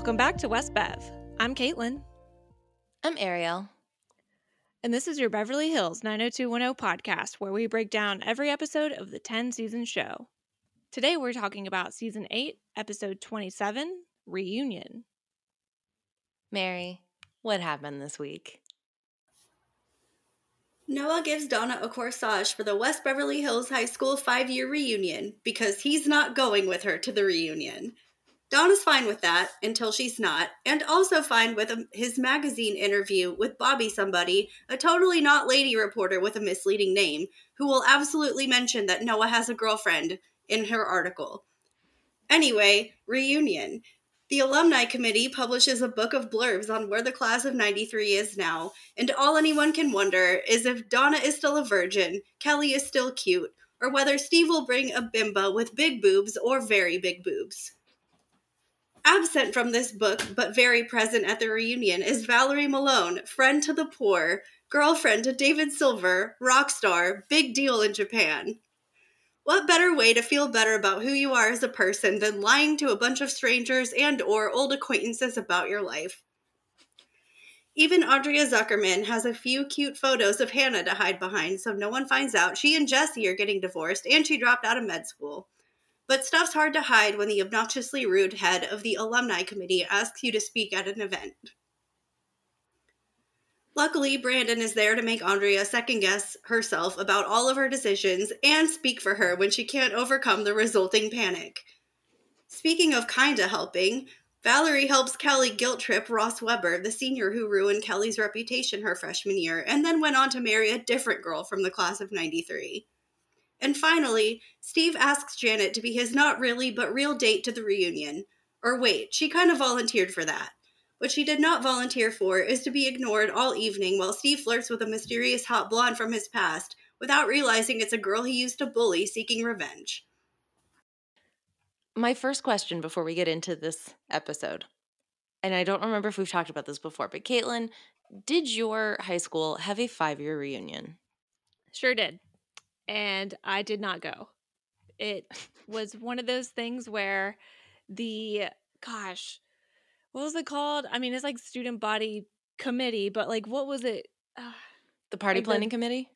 Welcome back to West Bev. I'm Caitlin. I'm Ariel. And this is your Beverly Hills 90210 podcast, where we break down every episode of the 10-season show. Today we're talking about Season 8, Episode 27, Reunion. Mary, what happened this week? Noah gives Donna a corsage for the West Beverly Hills High School 5-year reunion because he's not going with her to the reunion. Donna's fine with that until she's not, and also fine with his magazine interview with Bobby somebody, a totally not lady reporter with a misleading name, who will absolutely mention that Noah has a girlfriend in her article. Anyway, reunion. The alumni committee publishes a book of blurbs on where the class of 93 is now, and all anyone can wonder is if Donna is still a virgin, Kelly is still cute, or whether Steve will bring a bimbo with big boobs or very big boobs. Absent from this book, but very present at the reunion, is Valerie Malone, friend to the poor, girlfriend to David Silver, rock star, big deal in Japan. What better way to feel better about who you are as a person than lying to a bunch of strangers and or old acquaintances about your life? Even Andrea Zuckerman has a few cute photos of Hannah to hide behind so no one finds out she and Jesse are getting divorced and she dropped out of med school. But stuff's hard to hide when the obnoxiously rude head of the alumni committee asks you to speak at an event. Luckily, Brandon is there to make Andrea second-guess herself about all of her decisions and speak for her when she can't overcome the resulting panic. Speaking of kinda helping, Valerie helps Kelly guilt-trip Ross Weber, the senior who ruined Kelly's reputation her freshman year, and then went on to marry a different girl from the class of 93. And finally, Steve asks Janet to be his not really but real date to the reunion. Or wait, she kind of volunteered for that. What she did not volunteer for is to be ignored all evening while Steve flirts with a mysterious hot blonde from his past without realizing it's a girl he used to bully seeking revenge. My first question before we get into this episode, and I don't remember if we've talked about this before, but Caitlin, did your high school have a 5-year reunion? Sure did. And I did not go. It was one of those things where what was it called? I mean, it's like student body committee, but like, what was it? The party planning committee?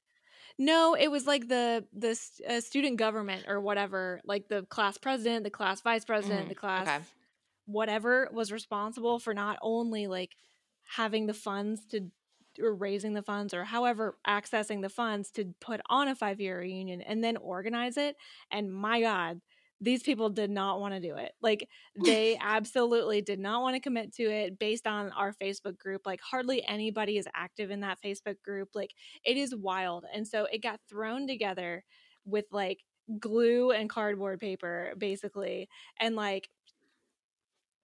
No, it was like the student government or whatever, like the class president, the class vice president, the class whatever was responsible for not only like having the funds to or raising the funds or however accessing the funds to put on a 5-year reunion and then organize it. And my God, these people did not want to do it. Like they absolutely did not want to commit to it based on our Facebook group. Like hardly anybody is active in that Facebook group. Like it is wild. And so it got thrown together with like glue and cardboard paper basically. And like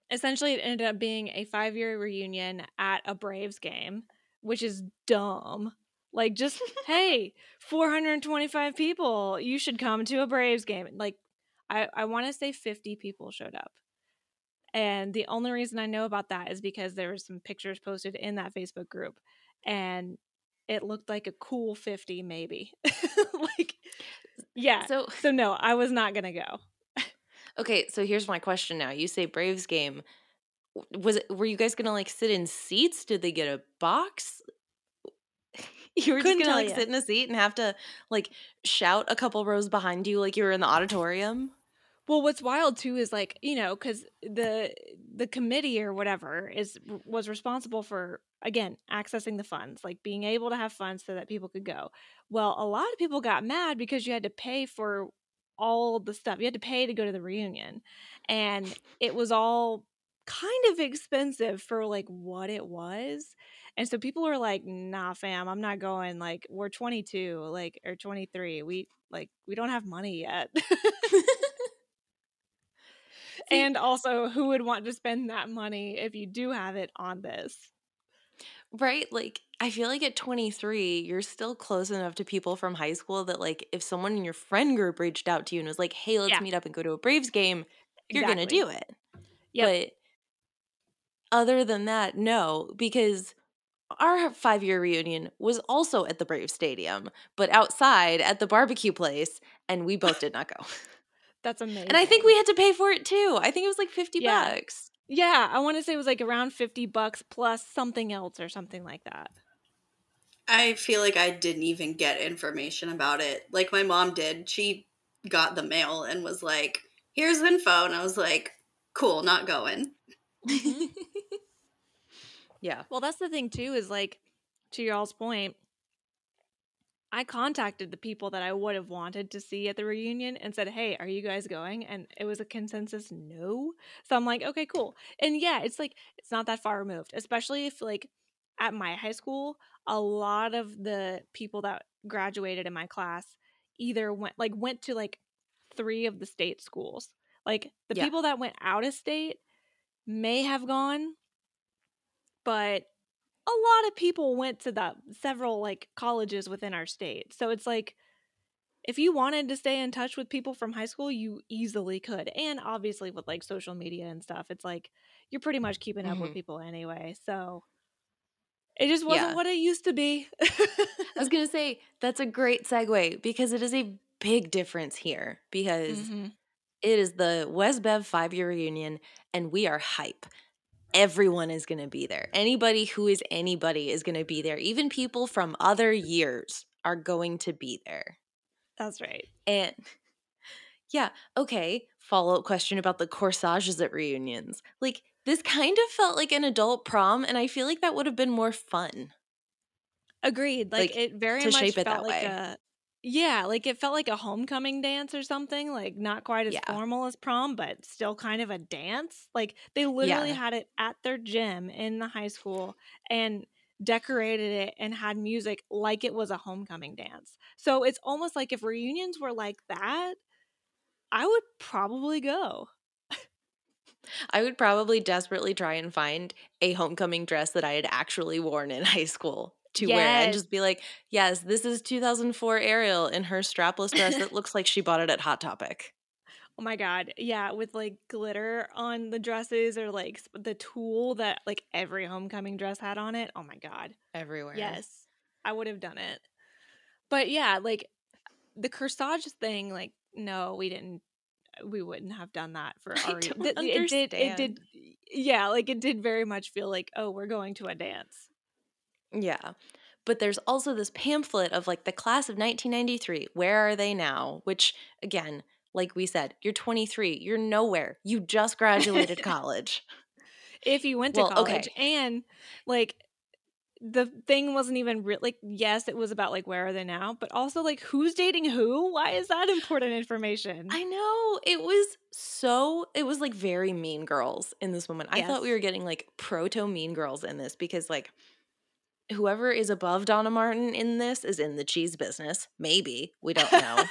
essentially it ended up being a 5-year reunion at a Braves game, which is dumb. Like, just, hey, 425 people, you should come to a Braves game. Like, I want to say 50 people showed up. And the only reason I know about that is because there were some pictures posted in that Facebook group. And it looked like a cool 50, maybe. Like, yeah. So no, I was not going to go. Okay, so here's my question now. You say Braves game. Were you guys gonna like sit in seats? Did they get a box? You were just gonna like sit in a seat and have to like shout a couple rows behind you like you were in the auditorium? Well, what's wild too is like, you know, because the committee or whatever was responsible for, again, accessing the funds, like being able to have funds so that people could go. Well, a lot of people got mad because you had to pay for all the stuff. You had to pay to go to the reunion. And it was all kind of expensive for like what it was. And so people were like, nah, fam, I'm not going. Like we're 22 like or 23. We don't have money yet. And also who would want to spend that money if you do have it on this? Right? Like I feel like at 23, you're still close enough to people from high school that like if someone in your friend group reached out to you and was like, hey, let's meet up and go to a Braves game, you're going to do it. Yep. But other than that, no, because our 5-year reunion was also at the Braves Stadium, but outside at the barbecue place, and we both did not go. That's amazing. And I think we had to pay for it too. I think it was like $50. Yeah, I want to say it was like around $50 plus something else or something like that. I feel like I didn't even get information about it. Like, my mom did. She got the mail and was like, here's info. And I was like, cool, not going. Yeah. Well, that's the thing, too, is like, to y'all's point, I contacted the people that I would have wanted to see at the reunion and said, hey, are you guys going? And it was a consensus no. So I'm like, okay, cool. And yeah, it's like, it's not that far removed, especially if, like, at my high school, a lot of the people that graduated in my class either went to like three of the state schools. Like, the people that went out of state may have gone, but a lot of people went to the several like colleges within our state. So it's like, if you wanted to stay in touch with people from high school, you easily could. And obviously with like social media and stuff, it's like you're pretty much keeping up with people anyway. So it just wasn't what it used to be. I was going to say, that's a great segue, because it is a big difference here, because it is the West Bev 5-year reunion and we are hype. Everyone is going to be there. Anybody who is anybody is going to be there. Even people from other years are going to be there. That's right. And yeah, okay, follow-up question about the corsages at reunions. Like, this kind of felt like an adult prom, and I feel like that would have been more fun. Agreed. Like it very much felt that like way. Like it felt like a homecoming dance or something. Like, not quite as formal as prom, but still kind of a dance. Like, they literally had it at their gym in the high school and decorated it and had music like it was a homecoming dance. So it's almost like if reunions were like that, I would probably go. I would probably desperately try and find a homecoming dress that I had actually worn in high school to wear and just be like, yes, this is 2004 Ariel in her strapless dress that looks like she bought it at Hot Topic. Oh my God. Yeah, with like glitter on the dresses or like the tulle that like every homecoming dress had on it. Oh my God. Everywhere. Yes, I would have done it. But yeah, like the corsage thing, like, no, we didn't. We wouldn't have done that for our it did yeah, like it did very much feel like, oh, we're going to a dance. Yeah. But there's also this pamphlet of like the class of 1993, where are they now? Which, again, like we said, you're 23, you're nowhere. You just graduated college. If you went to college. Okay. And like the thing wasn't even like, yes, it was about like, where are they now? But also like, who's dating who? Why is that important information? I know. It was like very Mean Girls in this moment. Yes. I thought we were getting like proto Mean Girls in this, because like whoever is above Donna Martin in this is in the cheese business. Maybe. We don't know.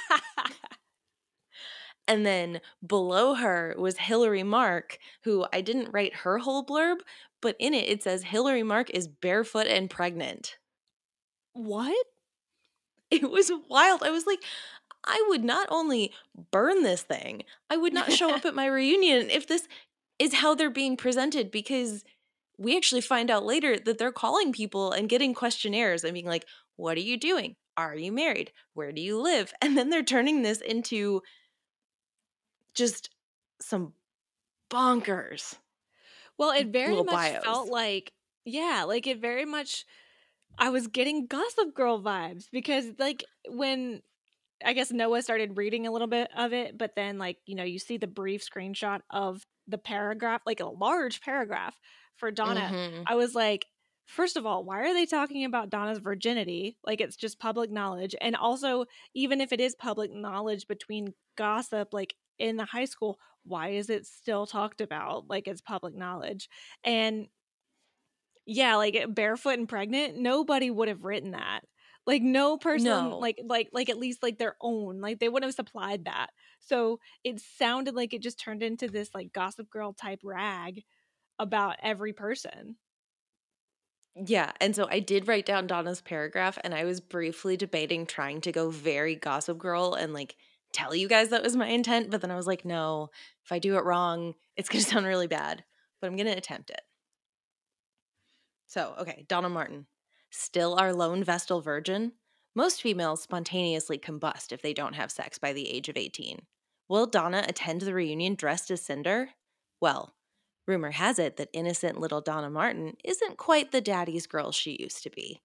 And then below her was Hillary Mark, who I didn't write her whole blurb, but in it, it says Hillary Mark is barefoot and pregnant. What? It was wild. I was like, I would not only burn this thing, I would not show up at my reunion if this is how they're being presented, because we actually find out later that they're calling people and getting questionnaires and being like, what are you doing? Are you married? Where do you live? And then they're turning this into just some bonkers. Well, it very much felt like, yeah, like it very much, I was getting Gossip Girl vibes, because like when, I guess Noah started reading a little bit of it, but then like, you know, you see the brief screenshot of the paragraph, like a large paragraph for Donna. I was like, first of all, why are they talking about Donna's virginity? Like, it's just public knowledge. And also, even if it is public knowledge between gossip, like in the high school, why is it still talked about like it's public knowledge? And yeah, like barefoot and pregnant, nobody would have written that. Like, no person, like at least like their own, like they wouldn't have supplied that. So it sounded like it just turned into this like Gossip Girl type rag about every person. Yeah, and so I did write down Donna's paragraph, and I was briefly debating trying to go very Gossip Girl and like tell you guys that was my intent, but then I was like, no, if I do it wrong, it's going to sound really bad, but I'm going to attempt it. So, okay, Donna Martin, still our lone Vestal virgin. Most females spontaneously combust if they don't have sex by the age of 18. Will Donna attend the reunion dressed as Cinder? Well, Rumor has it that innocent little Donna Martin isn't quite the daddy's girl she used to be.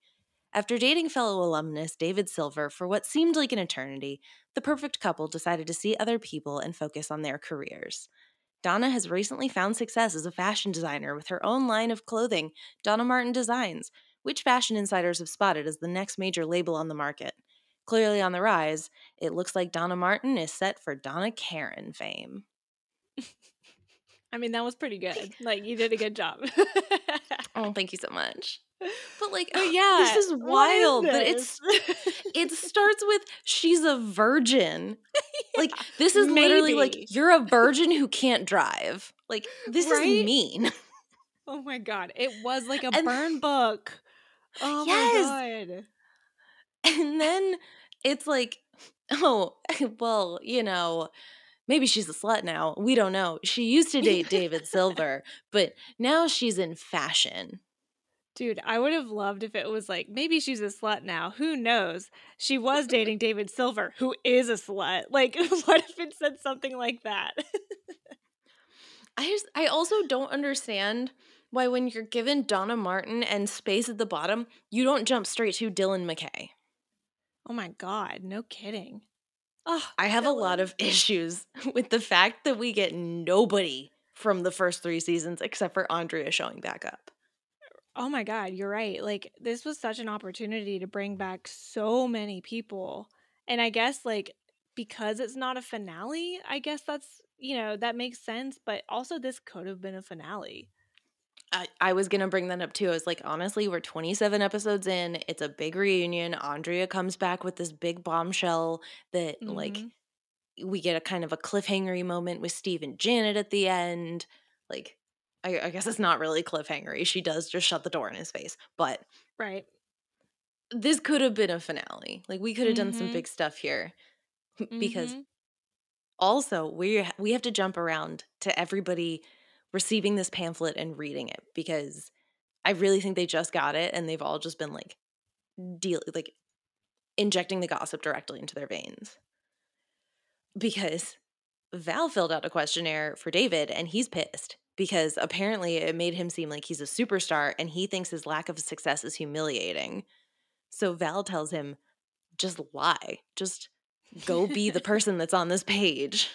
After dating fellow alumnus David Silver for what seemed like an eternity, the perfect couple decided to see other people and focus on their careers. Donna has recently found success as a fashion designer with her own line of clothing, Donna Martin Designs, which fashion insiders have spotted as the next major label on the market. Clearly on the rise, it looks like Donna Martin is set for Donna Karan fame. I mean, that was pretty good. Like, you did a good job. Oh, thank you so much. But like, but yeah, this is wild. But it starts with she's a virgin. Yeah, like, this is literally like, you're a virgin who can't drive. Like, this is mean. Oh my God. It was like burn book. Oh yes. My God. And then it's like, oh, well, you know, maybe she's a slut now. We don't know. She used to date David Silver, but now she's in fashion. Dude, I would have loved if it was like, maybe she's a slut now. Who knows? She was dating David Silver, who is a slut. Like, what if it said something like that? I also don't understand why when you're given Donna Martin and space at the bottom, you don't jump straight to Dylan McKay. Oh my God, no kidding. Oh, I have a lot of issues with the fact that we get nobody from the first three seasons except for Andrea showing back up. Oh my God, you're right. Like, this was such an opportunity to bring back so many people. And I guess, like, because it's not a finale, I guess that's, you know, that makes sense. But also, this could have been a finale. I was going to bring that up too. I was like, honestly, we're 27 episodes in. It's a big reunion. Andrea comes back with this big bombshell that, mm-hmm. like, we get a kind of a cliffhangery moment with Steve and Janet at the end. Like, I guess it's not really cliffhangery. She does just shut the door in his face. But right, this could have been a finale. Like, we could have mm-hmm. done some big stuff here because mm-hmm. also we have to jump around to everybody receiving this pamphlet and reading it because I really think they just got it and they've all just been like injecting the gossip directly into their veins. Because Val filled out a questionnaire for David and he's pissed because apparently it made him seem like he's a superstar and he thinks his lack of success is humiliating. So Val tells him, just lie. Just go be the person that's on this page.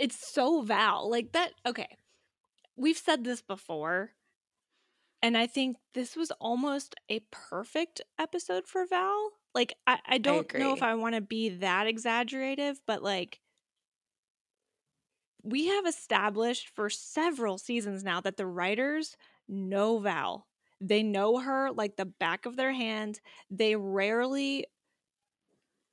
It's so Val. Like that, okay, we've said this before, and I think this was almost a perfect episode for Val. Like, I don't know if I want to be that exaggerative, but like, we have established for several seasons now that the writers know Val. They know her like the back of their hand. They rarely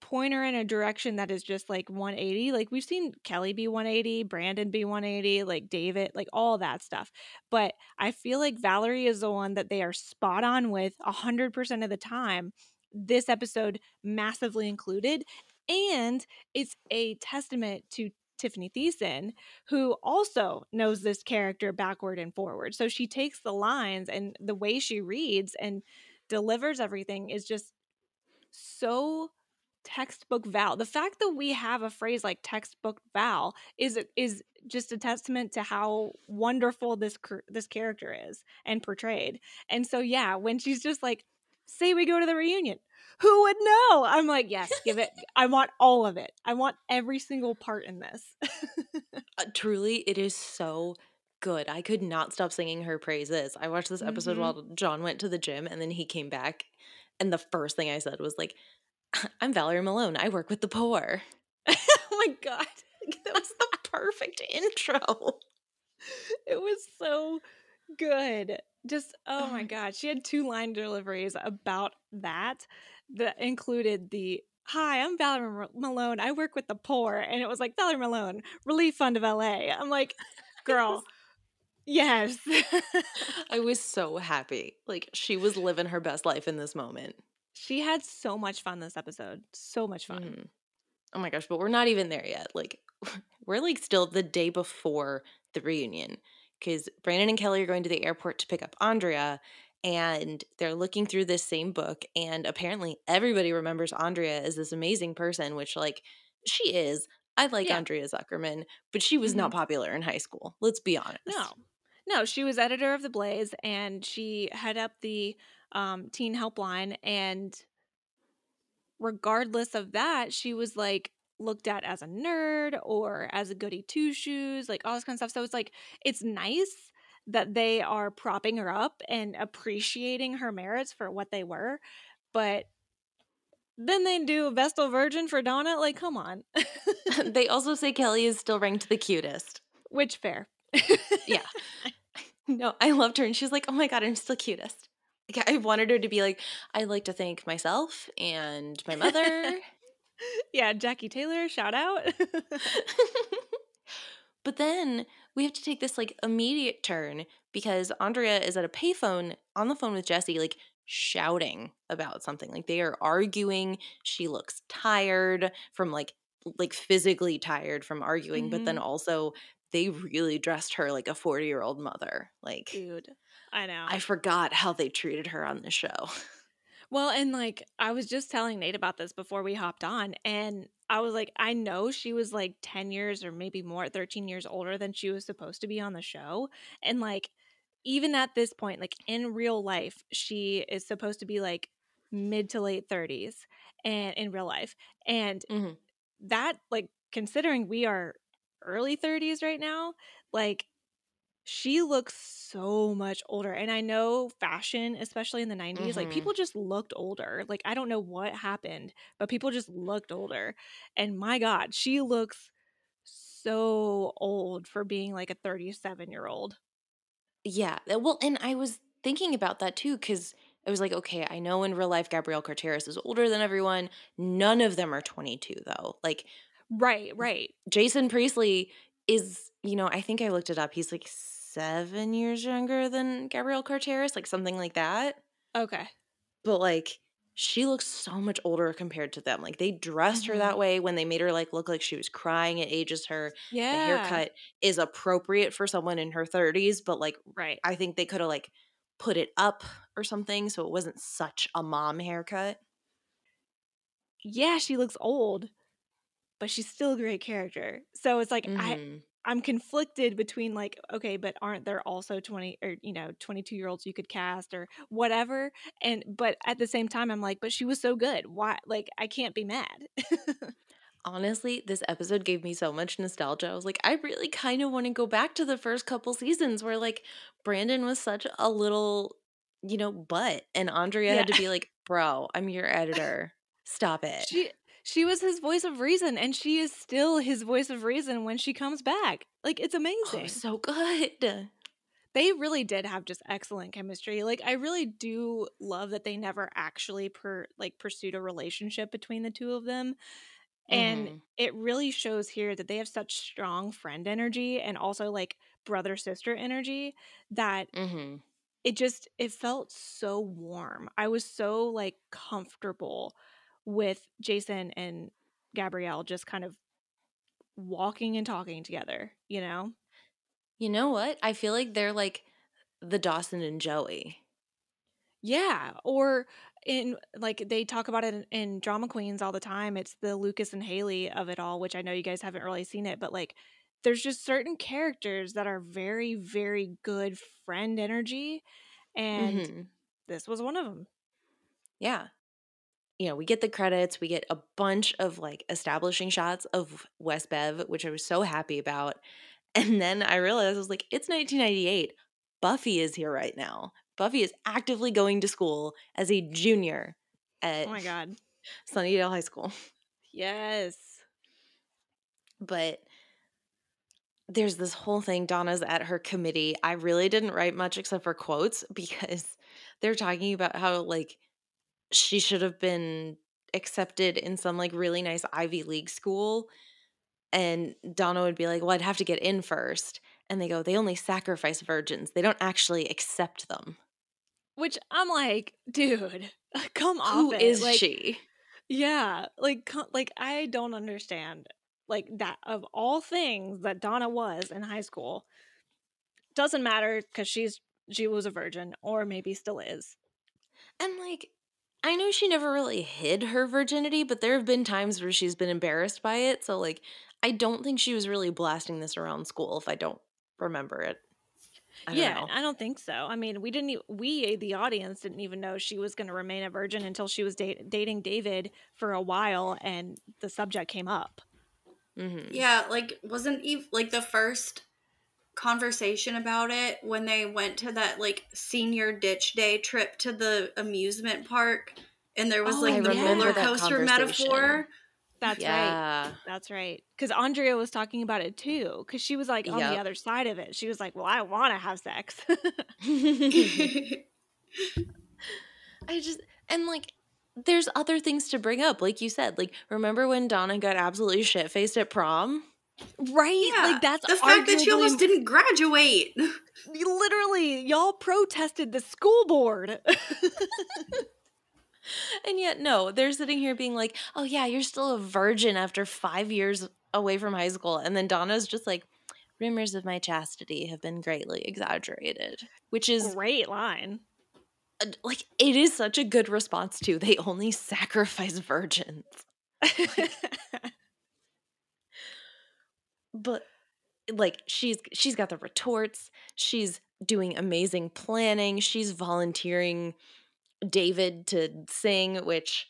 point her in a direction that is just like 180. Like, we've seen Kelly be 180, Brandon be 180, like David, like all that stuff. But I feel like Valerie is the one that they are spot on with 100% of the time. This episode massively included. And it's a testament to Tiffany Thiessen, who also knows this character backward and forward. So she takes the lines and the way she reads and delivers everything is just so textbook Val. The fact that we have a phrase like textbook Val is just a testament to how wonderful this character is and portrayed. And so, yeah, when she's just like, say we go to the reunion, who would know? I'm like, yes, give it. I want all of it. I want every single part in this. Truly, it is so good. I could not stop singing her praises. I watched this episode mm-hmm. while John went to the gym, and then he came back, and the first thing I said was like, I'm Valerie Malone. I work with the poor. Oh my God. That was the perfect intro. It was so good. Just, oh my God. She had two line deliveries about that included the, hi, I'm Valerie Malone. I work with the poor. And it was like, Valerie Malone, Relief Fund of LA. I'm like, girl, yes. I was so happy. Like, she was living her best life in this moment. She had so much fun this episode. So much fun. Mm. Oh my gosh, but we're not even there yet. Like, we're like still the day before the reunion because Brandon and Kelly are going to the airport to pick up Andrea and they're looking through this same book and apparently everybody remembers Andrea as this amazing person, which like she is. I like Andrea Zuckerman, but she was not popular in high school. Let's be honest. No, she was editor of The Blaze, and she head up the teen helpline, and regardless of that, she was like looked at as a nerd or as a goody two-shoes, like all this kind of stuff. So it's like, it's nice that they are propping her up and appreciating her merits for what they were, but then they do a Vestal Virgin for Donna. Like, come on. They also say Kelly is still ranked the cutest. Which, fair. Yeah. No, I loved her. And she's like, oh my God, I'm still cutest. Like, I wanted her to be like, I'd like to thank myself and my mother. Yeah, Jackie Taylor, shout out. But then we have to take this like immediate turn because Andrea is at a payphone on the phone with Jesse, like shouting about something. Like they are arguing. She looks tired from like physically tired from arguing, but then also they really dressed her like a 40-year-old mother. Like, dude, I know. I forgot how they treated her on the show. Well, and like I was just telling Nate about this before we hopped on, and I was like, I know she was like 10 years or maybe more, 13 years older than she was supposed to be on the show. And like even at this point, like in real life, she is supposed to be like mid to late 30s and in real life. And that, like, considering we are early 30s right now, like she looks so much older. And I know fashion, especially in the 90s, like people just looked older. Like, I don't know what happened, but people just looked older. And my God, she looks so old for being like a 37-year-old. Yeah. Well, and I was thinking about that too, because I was like, okay, I know in real life, Gabrielle Carteris is older than everyone. None of them are 22 though. Like, right. Jason Priestley is, you know, I think I looked it up. He's like 7 years younger than Gabrielle Carteris, like something like that. Okay. But like she looks so much older compared to them. Like they dressed her that way when they made her like look like she was crying. It ages her. Yeah. The haircut is appropriate for someone in her 30s, but like I think they could have like put it up or something so it wasn't such a mom haircut. Yeah, she looks old, but she's still a great character. So it's like I'm conflicted between like, okay, but aren't there also 20 or, you know, 22-year-olds you could cast or whatever? And but at the same time, I'm like, but she was so good. Why? Like, I can't be mad. Honestly, this episode gave me so much nostalgia. I was like, I really kind of want to go back to the first couple seasons where like Brandon was such a little, you know, butt, and Andrea had to be like, bro, I'm your editor. Stop it. She was his voice of reason, and she is still his voice of reason when she comes back. Like, it's amazing. Oh, so good. They really did have just excellent chemistry. Like, I really do love that they never actually pursued a relationship between the two of them. And it really shows here that they have such strong friend energy and also like brother-sister energy that it felt so warm. I was so like comfortable with Jason and Gabrielle just kind of walking and talking together, you know? You know what? I feel like they're like the Dawson and Joey. Yeah. Or in like they talk about it in Drama Queens all the time. It's the Lucas and Haley of it all, which I know you guys haven't really seen it, but like there's just certain characters that are very, very good friend energy. And this was one of them. Yeah. You know, we get the credits, we get a bunch of like establishing shots of West Bev, which I was so happy about. And then I realized, I was like, it's 1998. Buffy is here right now. Buffy is actively going to school as a junior at Sunnydale High School. Yes. But there's this whole thing. Donna's at her committee. I really didn't write much except for quotes because they're talking about how like she should have been accepted in some like really nice Ivy League school. And Donna would be like, well, I'd have to get in first. And they go, they only sacrifice virgins. They don't actually accept them. Which I'm like, dude, come on. Who is like, she? Yeah. Like I don't understand like that of all things that Donna was in high school. Doesn't matter because she was a virgin or maybe still is. And like, I know she never really hid her virginity, but there have been times where she's been embarrassed by it. So, like, I don't think she was really blasting this around school, if I don't remember it. I don't know. I don't think so. I mean, we, the audience, didn't even know she was going to remain a virgin until she was dating David for a while and the subject came up. Mm-hmm. Yeah, wasn't Eve, the first conversation about it when they went to that, senior ditch day trip to the amusement park and there was, the roller coaster metaphor? That's right. That's right. Because Andrea was talking about it too. Because she was on the other side of it. She was like, well, I want to have sex. There's other things to bring up. Like you said, remember when Donna got absolutely shit-faced at prom? Right? Yeah, that's the fact that she almost didn't graduate. Literally, y'all protested the school board. And yet, no, they're sitting here being like, oh, yeah, you're still a virgin after 5 years away from high school. And then Donna's just like, rumors of my chastity have been greatly exaggerated, which is – great line. It is such a good response to they only sacrifice virgins. But, she's got the retorts. She's doing amazing planning. She's volunteering – David to sing, which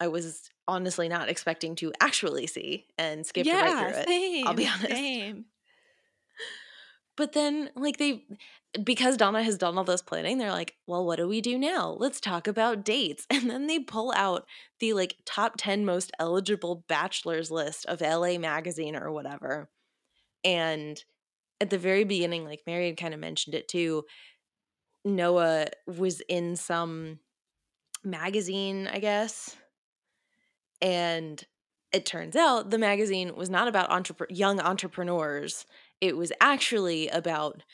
I was honestly not expecting to actually see and skipped right through it. Same, I'll be honest. Same. But then, because Donna has done all this planning, they're like, well, what do we do now? Let's talk about dates. And then they pull out the top 10 most eligible bachelors list of LA Magazine or whatever. And at the very beginning, Mary had kind of mentioned it too, Noah was in some magazine, I guess, and it turns out the magazine was not about young entrepreneurs. It was actually about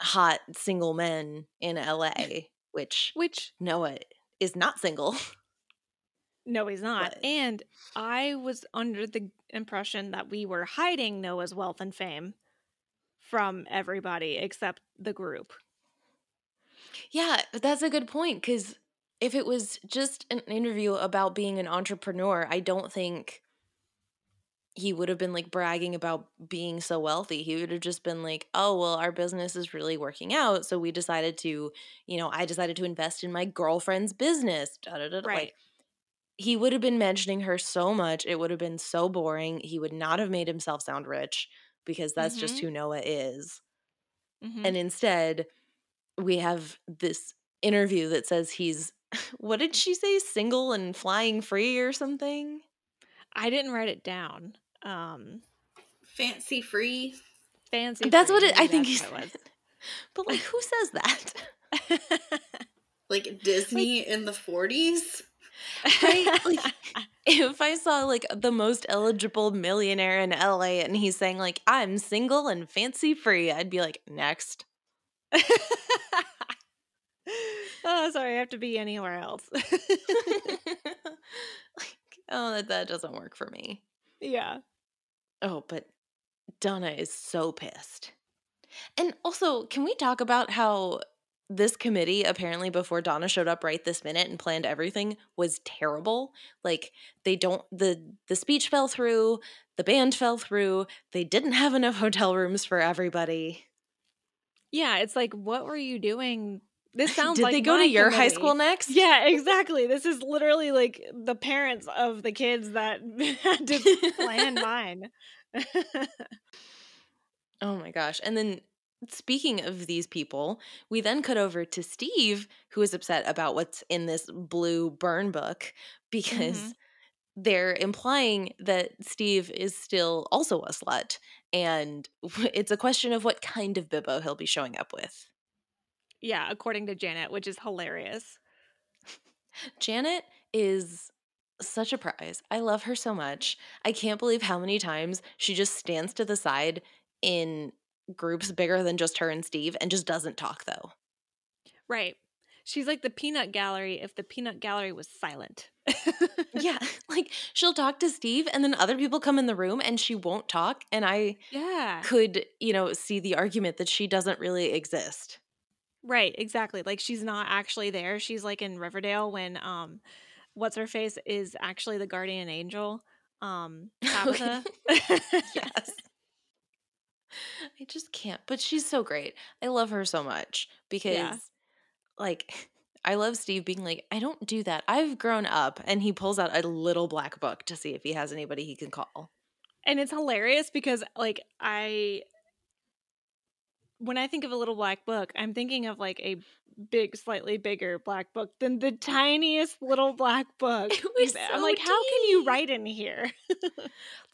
hot single men in LA, which Noah is not single. No, he's not. But. And I was under the impression that we were hiding Noah's wealth and fame from everybody except the group. Yeah, that's a good point, because if it was just an interview about being an entrepreneur, I don't think he would have been bragging about being so wealthy. He would have just been oh, well, our business is really working out, so we decided to, I decided to invest in my girlfriend's business. Da, da, da, right. He would have been mentioning her so much. It would have been so boring. He would not have made himself sound rich, because that's just who Noah is. Mm-hmm. And instead – we have this interview that says he's, what did she say, single and flying free or something? I didn't write it down. Fancy free. Fancy that's free. What it, I think he said. But who says that? Disney in the 40s? Right? If I saw the most eligible millionaire in LA and he's saying I'm single and fancy free, I'd be next. Oh, sorry, I have to be anywhere else. That doesn't work for me. Yeah. Oh, but Donna is so pissed. And also, can we talk about how this committee, apparently before Donna showed up right this minute and planned everything, was terrible? The speech fell through, the band fell through, they didn't have enough hotel rooms for everybody. Yeah, it's what were you doing? This sounds did they go to your committee. High school next? Yeah, exactly. This is literally the parents of the kids that had to plan mine. Oh my gosh. And then speaking of these people, we then cut over to Steve, who is upset about what's in this blue burn book because they're implying that Steve is still also a slut. And it's a question of what kind of bibbo he'll be showing up with. Yeah, according to Janet, which is hilarious. Janet is such a prize. I love her so much. I can't believe how many times she just stands to the side in groups bigger than just her and Steve and just doesn't talk, though. Right. She's like the peanut gallery if the peanut gallery was silent. Yeah, she'll talk to Steve and then other people come in the room and she won't talk. And I could, see the argument that she doesn't really exist. Right, exactly. She's not actually there. She's in Riverdale when what's-her-face is actually the guardian angel Tabitha. Yes. I just can't. But she's so great. I love her so much because, like, I love Steve being like, I don't do that. I've grown up. And he pulls out a little black book to see if he has anybody he can call. And it's hilarious because, like, when I think of a little black book, I'm thinking of, like, a big, slightly bigger black book than the tiniest little black book. I'm like, how can you write in here?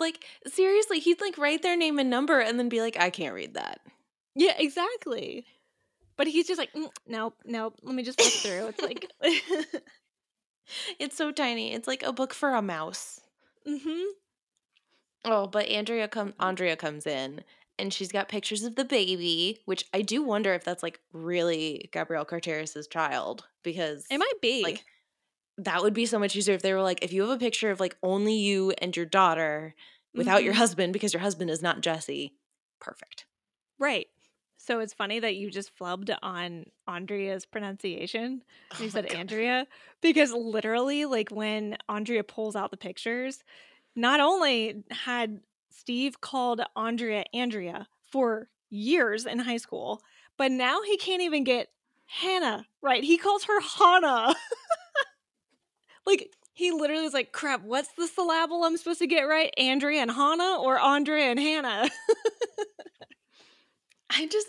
Like, seriously, he'd, like, write their name and number and then be like, I can't read that. Yeah, exactly. But he's just like, nope, let me just look through. It's like – It's so tiny. It's like a book for a mouse. Mm-hmm. Oh, but Andrea comes in. And she's got pictures of the baby, which I do wonder if that's, like, really Gabrielle Carteris's child, because it might be. Like, that would be so much easier if they were like, if you have a picture of, like, only you and your daughter without your husband, because your husband is not Jesse, perfect. Right. So it's funny that you just flubbed on Andrea's pronunciation. You said Andrea, because literally, like, when Andrea pulls out the pictures, not only had Steve called Andrea for years in high school, but now he can't even get Hannah right. He calls her Hannah. Like, he literally was like, crap, what's the syllable I'm supposed to get right? Andrea and Hannah or Andrea and Hannah?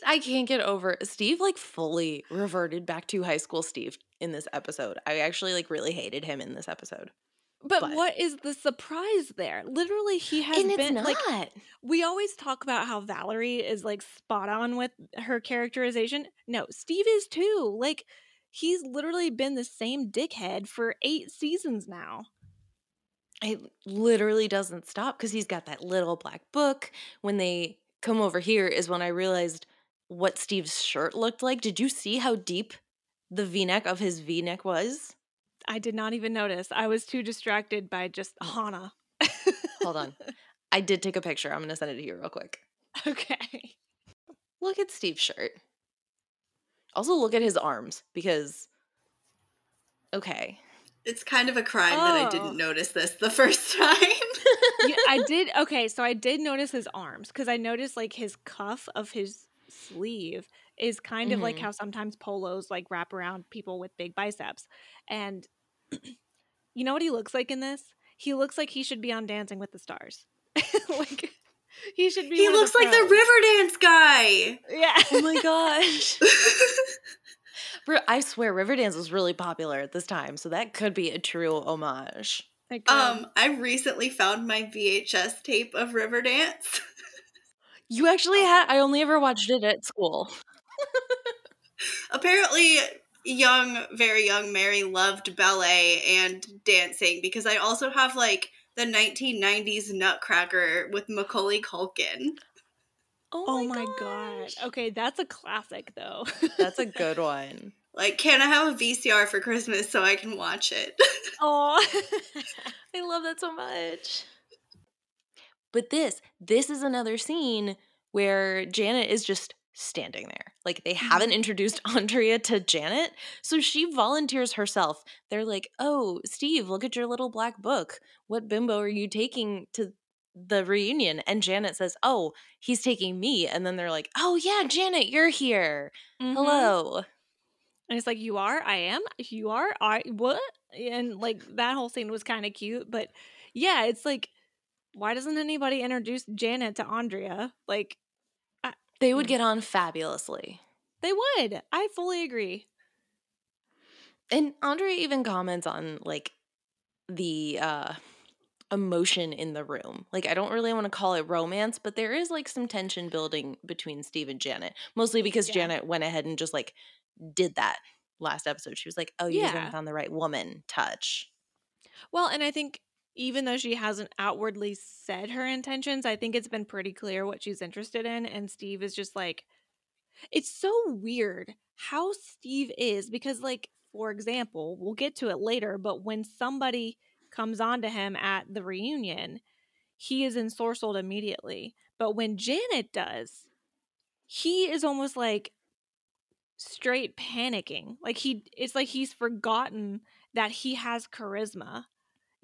I can't get over it. Steve, like, fully reverted back to high school Steve in this episode. I actually, like, really hated him in this episode. But what is the surprise there? Literally, he has been not. Like, we always talk about how Valerie is, like, spot on with her characterization. No, Steve is too. Like, he's literally been the same dickhead for 8 seasons now. It literally doesn't stop because he's got that little black book. When they come over here is when I realized what Steve's shirt looked like. Did you see how deep the V-neck of his V-neck was? I did not even notice. I was too distracted by just Hannah. Hold on. I did take a picture. I'm going to send it to you real quick. Okay. Look at Steve's shirt. Also look at his arms because, okay. It's kind of a crime that I didn't notice this the first time. I did. Okay. So I did notice his arms because I noticed, like, his cuff of his sleeve is kind of like how sometimes polos, like, wrap around people with big biceps. And you know what he looks like in this? He looks like he should be on Dancing with the Stars. Like, he should be. He looks like the Riverdance guy. Yeah. Oh my gosh. Bro, I swear Riverdance was really popular at this time, so that could be a true homage. I recently found my VHS tape of Riverdance. You actually had? I only ever watched it at school. Apparently, very young Mary loved ballet and dancing because I also have, like, the 1990s Nutcracker with Macaulay Culkin. Oh my god! Okay, that's a classic, though. That's a good one. Like, can I have a VCR for Christmas so I can watch it? Oh, I love that so much. But this is another scene where Janet is just standing there. Like, they haven't introduced Andrea to Janet, so she volunteers herself. They're like, oh, Steve, look at your little black book. What bimbo are you taking to the reunion? And Janet says, oh, he's taking me. And then they're like, oh, yeah, Janet, you're here. Mm-hmm. Hello. And it's like, you are? I am? You are? I what? And, like, that whole scene was kind of cute. But, yeah, it's like, why doesn't anybody introduce Janet to Andrea? Like, they would get on fabulously. They would. I fully agree. And Andrea even comments on, like, the emotion in the room. Like, I don't really want to call it romance, but there is, like, some tension building between Steve and Janet. Mostly because Janet went ahead and just, like, did that last episode. She was like, oh, you haven't found the right woman touch. Well, and I think even though she hasn't outwardly said her intentions, I think it's been pretty clear what she's interested in. And Steve is just like, it's so weird how Steve is because, like, for example, we'll get to it later, but when somebody comes on to him at the reunion, he is ensorcelled immediately. But when Janet does, he is almost like straight panicking. Like, it's like he's forgotten that he has charisma.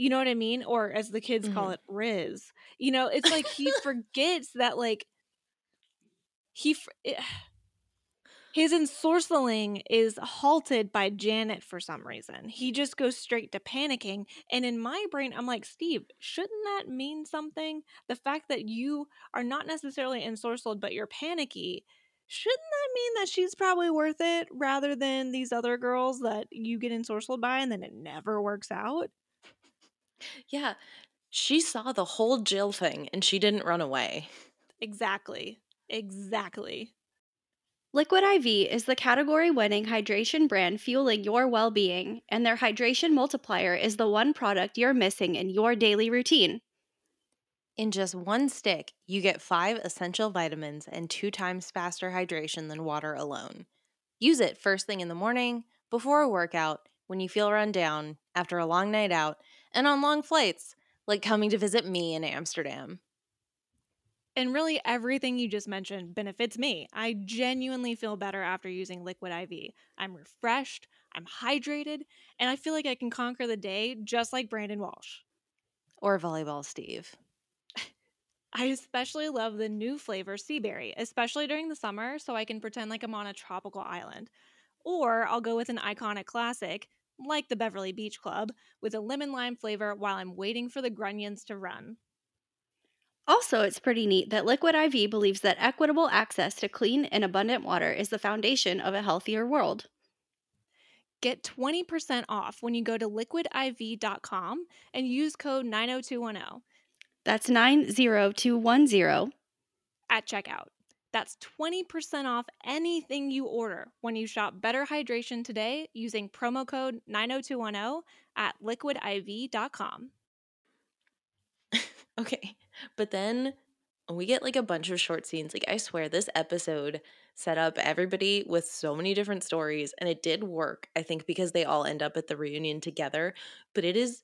You know what I mean? Or as the kids call it, Riz. You know, it's like he forgets that, like, his ensorceling is halted by Janet for some reason. He just goes straight to panicking. And in my brain, I'm like, Steve, shouldn't that mean something? The fact that you are not necessarily ensorcelled, but you're panicky, shouldn't that mean that she's probably worth it rather than these other girls that you get ensorcelled by and then it never works out? Yeah. She saw the whole Jill thing and she didn't run away. Exactly. Liquid IV is the category-winning hydration brand fueling your well-being, and their hydration multiplier is the one product you're missing in your daily routine. In just one stick, you get 5 essential vitamins and 2 times faster hydration than water alone. Use it first thing in the morning, before a workout, when you feel run down, after a long night out, and on long flights, like coming to visit me in Amsterdam. And really, everything you just mentioned benefits me. I genuinely feel better after using Liquid IV. I'm refreshed, I'm hydrated, and I feel like I can conquer the day just like Brandon Walsh. Or Volleyball Steve. I especially love the new flavor Sea Berry, especially during the summer, so I can pretend like I'm on a tropical island. Or I'll go with an iconic classic, like the Beverly Beach Club, with a lemon lime flavor while I'm waiting for the grunions to run. Also, it's pretty neat that Liquid IV believes that equitable access to clean and abundant water is the foundation of a healthier world. Get 20% off when you go to liquidiv.com and use code 90210. That's 90210 at checkout. That's 20% off anything you order when you shop Better Hydration today using promo code 90210 at liquidiv.com. Okay. But then we get like a bunch of short scenes. Like, I swear this episode set up everybody with so many different stories, and it did work, I think, because they all end up at the reunion together. But it is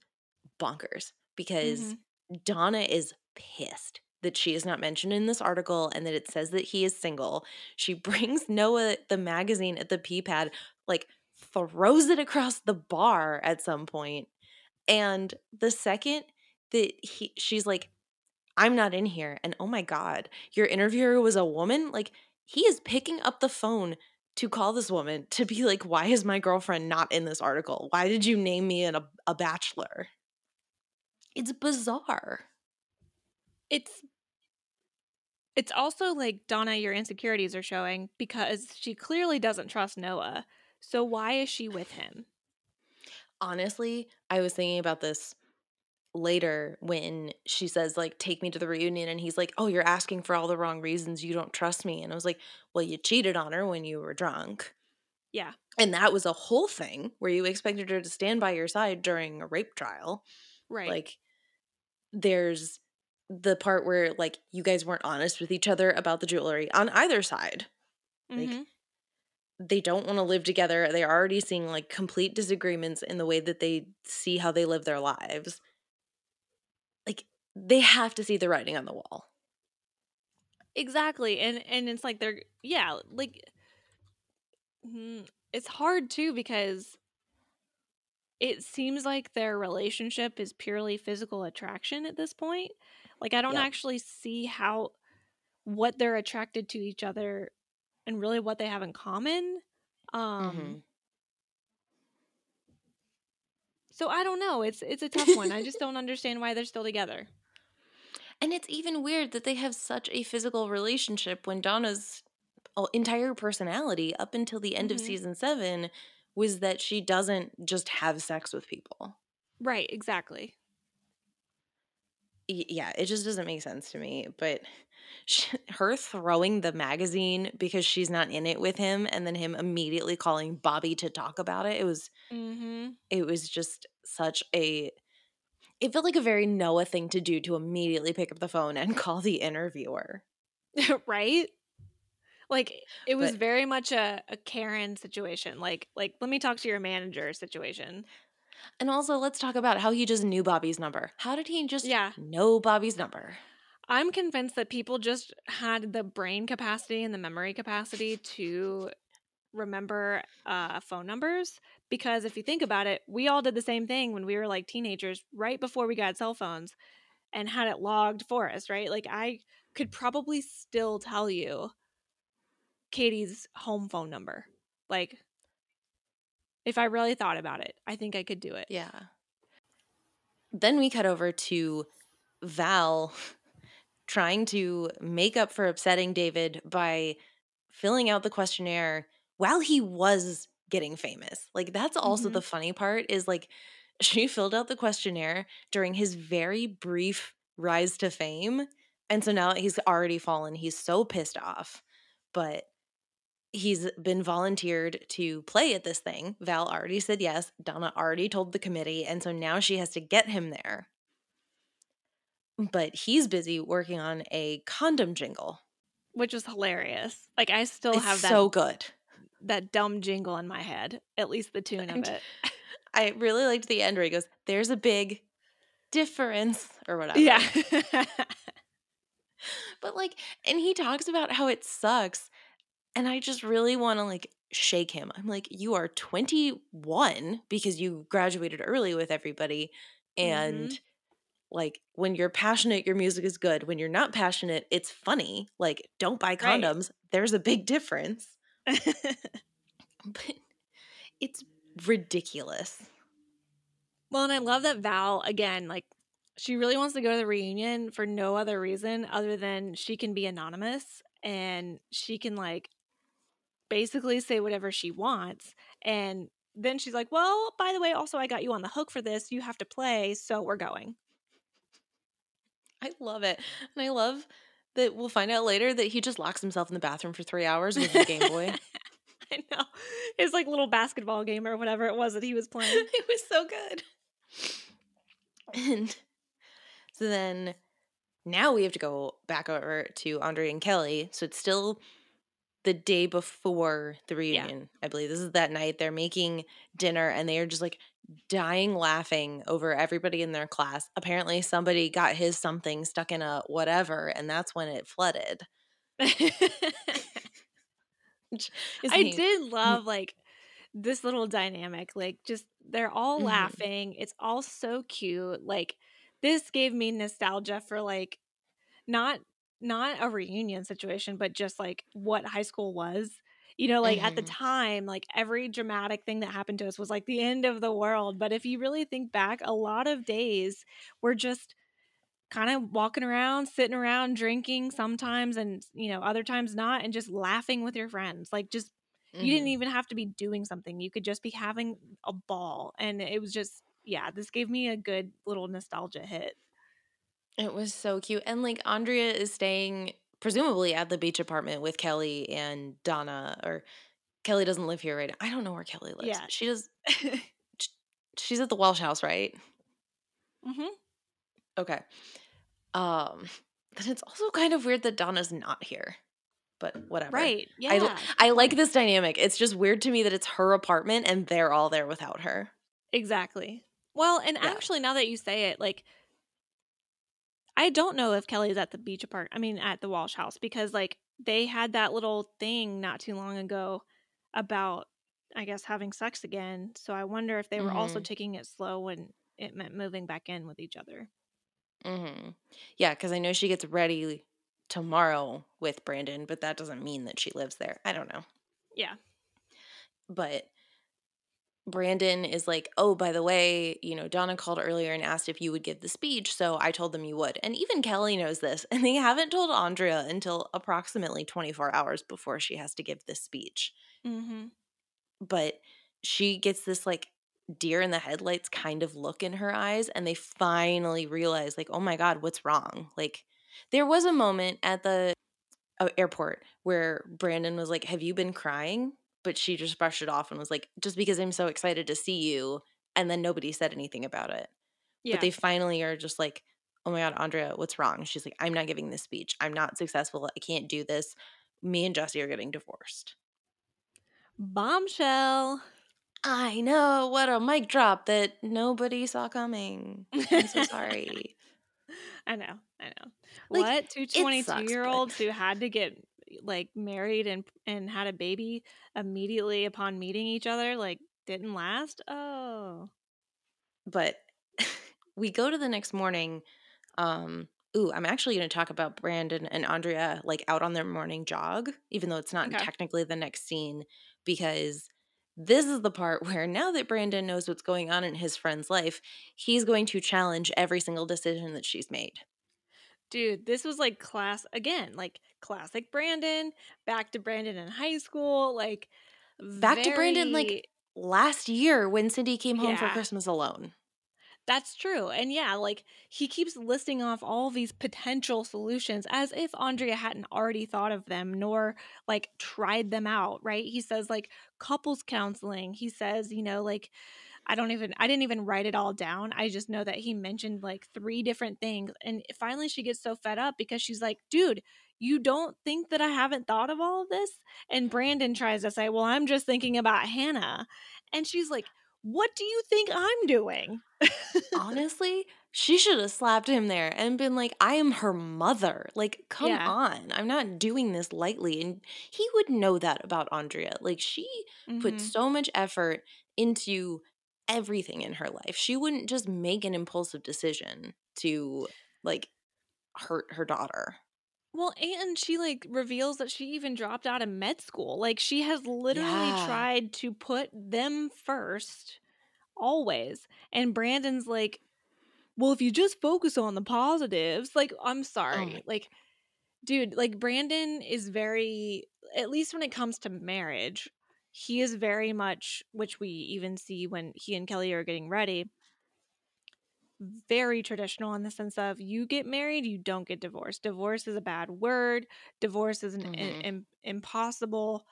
bonkers because Donna is pissed that she is not mentioned in this article and that it says that he is single. She brings Noah the magazine at the P-pad, like throws it across the bar at some point. And the second that she's like, I'm not in here. And oh my God, your interviewer was a woman? Like, he is picking up the phone to call this woman to be like, why is my girlfriend not in this article? Why did you name me a bachelor? It's bizarre. It's also like, Donna, your insecurities are showing because she clearly doesn't trust Noah. So why is she with him? Honestly, I was thinking about this later when she says, like, take me to the reunion, and he's like, oh, you're asking for all the wrong reasons, you don't trust me. And I was like, well, you cheated on her when you were drunk. Yeah. And that was a whole thing where you expected her to stand by your side during a rape trial. Right. Like, there's the part where, like, you guys weren't honest with each other about the jewelry on either side. Like, they don't want to live together. They're already seeing, like, complete disagreements in the way that they see how they live their lives. They have to see the writing on the wall. Exactly. And it's like they're – yeah, like it's hard too because it seems like their relationship is purely physical attraction at this point. Like, I don't actually see how – what they're attracted to each other and really what they have in common. So I don't know. It's a tough one. I just don't understand why they're still together. And it's even weird that they have such a physical relationship when Donna's entire personality up until the end of season 7 was that she doesn't just have sex with people. Right, exactly. Yeah, it just doesn't make sense to me. But her throwing the magazine because she's not in it with him and then him immediately calling Bobby to talk about it, it was just such a – it felt like a very Noah thing to do, to immediately pick up the phone and call the interviewer. Right? Like, it was very much a Karen situation. Like, let me talk to your manager situation. And also, let's talk about how he just knew Bobby's number. How did he just know Bobby's number? I'm convinced that people just had the brain capacity and the memory capacity to remember phone numbers, because if you think about it, we all did the same thing when we were like teenagers right before we got cell phones and had it logged for us, right? Like I could probably still tell you Katie's home phone number. Like if I really thought about it, I think I could do it. Yeah. Then we cut over to Val trying to make up for upsetting David by filling out the questionnaire while he was getting famous. Like that's also the funny part is like she filled out the questionnaire during his very brief rise to fame. And so now he's already fallen. He's so pissed off. But he's been volunteered to play at this thing. Val already said yes. Donna already told the committee. And so now she has to get him there. But he's busy working on a condom jingle. Which was hilarious. Like I still have that. So good. That dumb jingle in my head. At least the tune of it. I really liked the end where he goes, there's a big difference or whatever. Yeah. But like, and he talks about how it sucks. And I just really want to like shake him. I'm like, you are 21 because you graduated early with everybody. And like when you're passionate, your music is good. When you're not passionate, it's funny. Like don't buy condoms. Right. There's a big difference. But it's ridiculous. Well, and I love that Val, again, like she really wants to go to the reunion for no other reason other than she can be anonymous and she can like basically say whatever she wants. And then she's like, well, by the way, also I got you on the hook for this. You have to play, so we're going. I love it. And I love that we'll find out later that he just locks himself in the bathroom for 3 hours with the Game Boy. I know. It's like little basketball game or whatever it was that he was playing. It was so good. And so then now we have to go back over to Andrea and Kelly. So it's still the day before the reunion, I believe. This is that night. They're making dinner and they are just like dying laughing over everybody in their class. Apparently somebody got his something stuck in a whatever and that's when it flooded. I did love like this little dynamic, like just they're all laughing. It's all so cute. Like this gave me nostalgia for like not a reunion situation, but just like what high school was. You know, like at the time, like every dramatic thing that happened to us was like the end of the world. But if you really think back, a lot of days we're just kind of walking around, sitting around, drinking sometimes and, you know, other times not, and just laughing with your friends. Like just you didn't even have to be doing something. You could just be having a ball. And it was just, yeah, this gave me a good little nostalgia hit. It was so cute. And like Andrea is staying presumably at the beach apartment with Kelly and Donna, or Kelly doesn't live here right now. I don't know where Kelly lives. Yeah. She does. She's at the Walsh house, right? Okay. Then it's also kind of weird that Donna's not here, but whatever. Right. Yeah. I like this dynamic. It's just weird to me that it's her apartment and they're all there without her. Exactly. Well, and actually now that you say it, like, I don't know if Kelly's at the beach apartment. I mean, at the Walsh house, because like they had that little thing not too long ago about, I guess, having sex again. So I wonder if they were also taking it slow when it meant moving back in with each other. Yeah, because I know she gets ready tomorrow with Brandon, but that doesn't mean that she lives there. I don't know. Yeah. But Brandon is like, oh, by the way, you know, Donna called earlier and asked if you would give the speech, so I told them you would. And even Kelly knows this, and they haven't told Andrea until approximately 24 hours before she has to give this speech. But she gets this, like, deer in the headlights kind of look in her eyes, and they finally realize, like, oh, my God, what's wrong? Like, there was a moment at the airport where Brandon was like, have you been crying? But she just brushed it off and was like, just because I'm so excited to see you. And then nobody said anything about it. Yeah. But they finally are just like, oh my God, Andrea, what's wrong? She's like, I'm not giving this speech. I'm not successful. I can't do this. Me and Jesse are getting divorced. Bombshell. I know. What a mic drop that nobody saw coming. I'm so sorry. I know. Like, what? Two 22-year-olds who had to get like married and had a baby immediately upon meeting each other, like didn't last. Oh, but we go to the next morning. I'm actually going to talk about Brandon and Andrea like out on their morning jog, even though it's not technically the next scene, because this is the part where now that Brandon knows what's going on in his friend's life, he's going to challenge every single decision that she's made. Dude, this was like classic Brandon, back to Brandon in high school, like back to Brandon like last year when Cindy came home for Christmas alone. That's true. And yeah, like he keeps listing off all these potential solutions as if Andrea hadn't already thought of them nor like tried them out, right? He says like couples counseling. He says, you know, like I didn't even write it all down. I just know that he mentioned like 3 different things. And finally she gets so fed up because she's like, dude, you don't think that I haven't thought of all of this? And Brandon tries to say, well, I'm just thinking about Hannah. And she's like, what do you think I'm doing? Honestly, she should have slapped him there and been like, I am her mother. Like, come on. I'm not doing this lightly. And he would know that about Andrea. Like, she put so much effort into everything in her life. She wouldn't just make an impulsive decision to, like, hurt her daughter. Well, and she, like, reveals that she even dropped out of med school. Like, she has literally tried to put them first always. And Brandon's like, well, if you just focus on the positives, like, I'm sorry. Oh. Like, dude, like, Brandon is very, at least when it comes to marriage, he is very much, which we even see when he and Kelly are getting ready, very traditional in the sense of you get married, you don't get divorced. Divorce is a bad word. Divorce is an impossible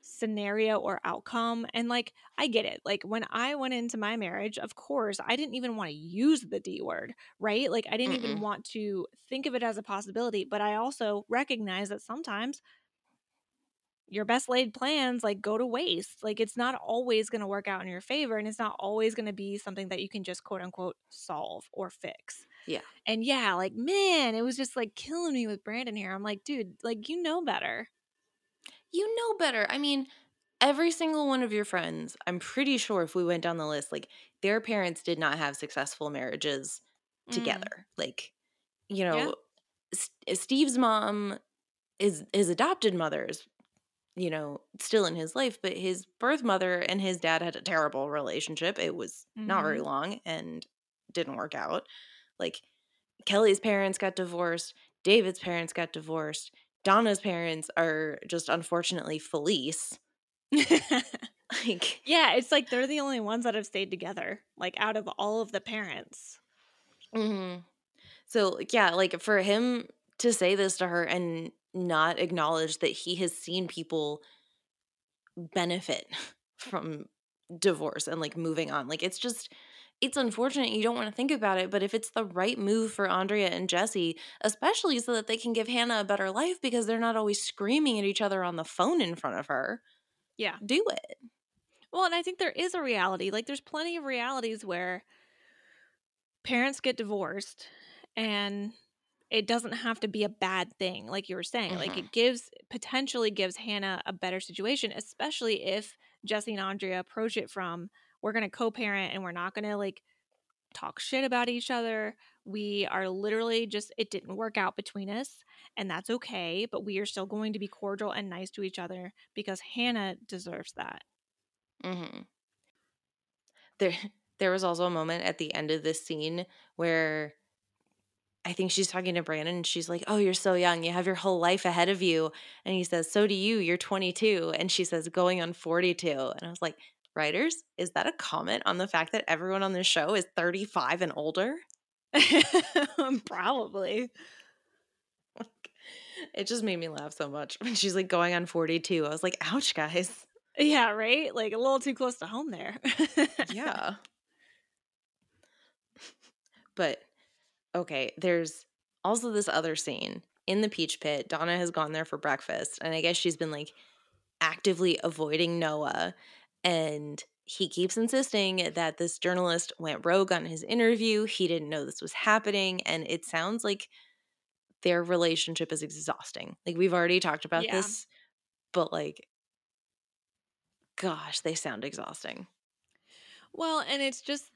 scenario or outcome. And like, I get it. Like when I went into my marriage, of course, I didn't even want to use the D word, right? Like I didn't even want to think of it as a possibility, but I also recognize that sometimes your best laid plans like go to waste. Like it's not always going to work out in your favor and it's not always going to be something that you can just quote unquote solve or fix. Yeah. And yeah, like, man, it was just like killing me with Brandon here. I'm like, dude, like, you know better. You know better. I mean, every single one of your friends, I'm pretty sure if we went down the list, like their parents did not have successful marriages together. Like, you know, Steve's mom is his adopted mother's, you know, still in his life, but his birth mother and his dad had a terrible relationship. It was not very long and didn't work out. Like Kelly's parents got divorced. David's parents got divorced. Donna's parents are just unfortunately Felice. Like, yeah, it's like they're the only ones that have stayed together, like out of all of the parents. So yeah, like for him to say this to her and not acknowledge that he has seen people benefit from divorce and like moving on. Like it's just, it's unfortunate. You don't want to think about it, but if it's the right move for Andrea and Jesse, especially so that they can give Hannah a better life because they're not always screaming at each other on the phone in front of her. Yeah. Do it. Well, and I think there is a reality. Like there's plenty of realities where parents get divorced and it doesn't have to be a bad thing, like you were saying. Like it potentially gives Hannah a better situation, especially if Jesse and Andrea approach it from we're going to co-parent and we're not going to like talk shit about each other. We are literally just it didn't work out between us and that's okay, but we are still going to be cordial and nice to each other because Hannah deserves that. There was also a moment at the end of this scene where I think she's talking to Brandon and she's like, oh, you're so young. You have your whole life ahead of you. And he says, so do you. You're 22. And she says, going on 42. And I was like, writers, is that a comment on the fact that everyone on this show is 35 and older? Probably. It just made me laugh so much. When she's like going on 42, I was like, ouch, guys. Yeah, right? Like a little too close to home there. Yeah. But okay, there's also this other scene in the Peach Pit. Donna has gone there for breakfast, and I guess she's been, like, actively avoiding Noah, and he keeps insisting that this journalist went rogue on his interview. He didn't know this was happening, and it sounds like their relationship is exhausting. Like, we've already talked about this, but like, gosh, they sound exhausting. Well, and it's just,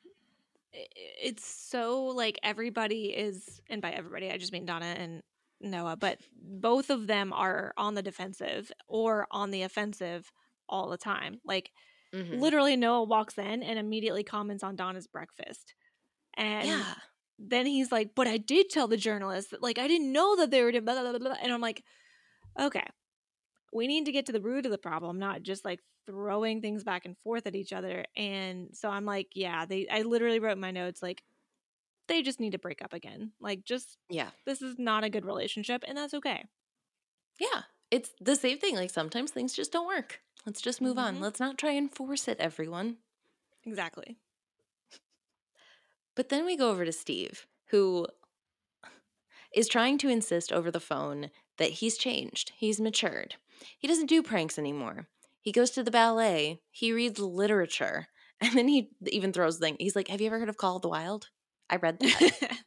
it's so like everybody is, and by everybody, I just mean Donna and Noah, but both of them are on the defensive or on the offensive all the time. Like, literally Noah walks in and immediately comments on Donna's breakfast. And then he's like, but I did tell the journalists that, like, I didn't know that they were doing blah, blah, blah, blah. And I'm like, okay, we need to get to the root of the problem, not just like throwing things back and forth at each other. And so I'm like, I literally wrote in my notes, like, they just need to break up again. Like, just, this is not a good relationship, and that's okay. Yeah. It's the same thing. Like, sometimes things just don't work. Let's just move on. Let's not try and force it, everyone. Exactly. But then we go over to Steve, who is trying to insist over the phone that he's changed. He's matured. He doesn't do pranks anymore. He goes to the ballet. He reads literature. And then he even throws the thing. He's like, have you ever heard of Call of the Wild? I read that.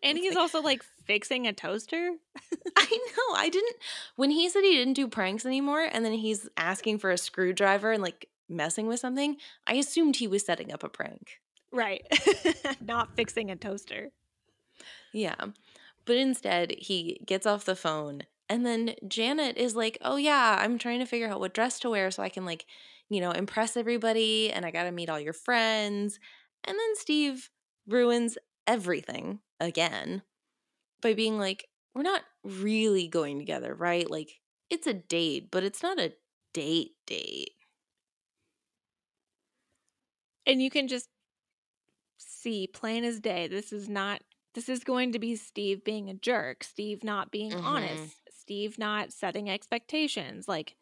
And he's also like fixing a toaster. I know. I didn't – when he said he didn't do pranks anymore and then he's asking for a screwdriver and like messing with something, I assumed he was setting up a prank. Right. Not fixing a toaster. Yeah. But instead he gets off the phone and then Janet is like, oh yeah, I'm trying to figure out what dress to wear so I can like, you know, impress everybody and I got to meet all your friends. And then Steve ruins everything again by being like, we're not really going together, right? Like, it's a date, but it's not a date date. And you can just see plain as day, this is going to be Steve being a jerk, Steve not being honest, Steve not setting expectations. Like,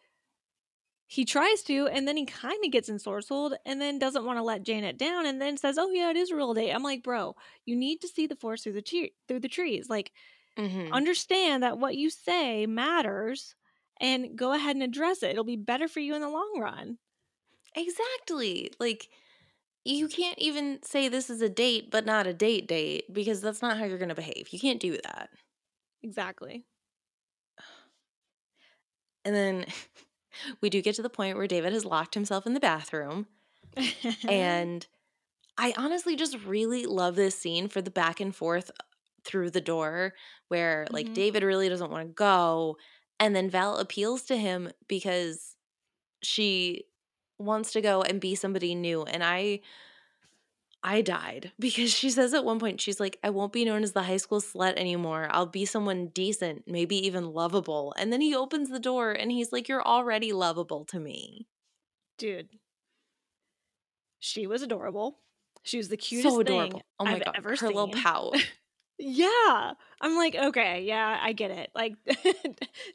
he tries to, and then he kind of gets ensorcelled and then doesn't want to let Janet down and then says, oh, yeah, it is a real date. I'm like, bro, you need to see the forest through the trees. Like, understand that what you say matters and go ahead and address it. It'll be better for you in the long run. Exactly. Like, you can't even say this is a date but not a date date because that's not how you're going to behave. You can't do that. Exactly. And then... we do get to the point where David has locked himself in the bathroom. And I honestly just really love this scene for the back and forth through the door where, like, David really doesn't want to go. And then Val appeals to him because she wants to go and be somebody new. And I died because she says at one point, she's like, I won't be known as the high school slut anymore. I'll be someone decent, maybe even lovable. And then he opens the door and he's like, you're already lovable to me. Dude. She was adorable. She was the cutest thing I've ever seen. Her little pout. Yeah. I'm like, okay, yeah, I get it. Like,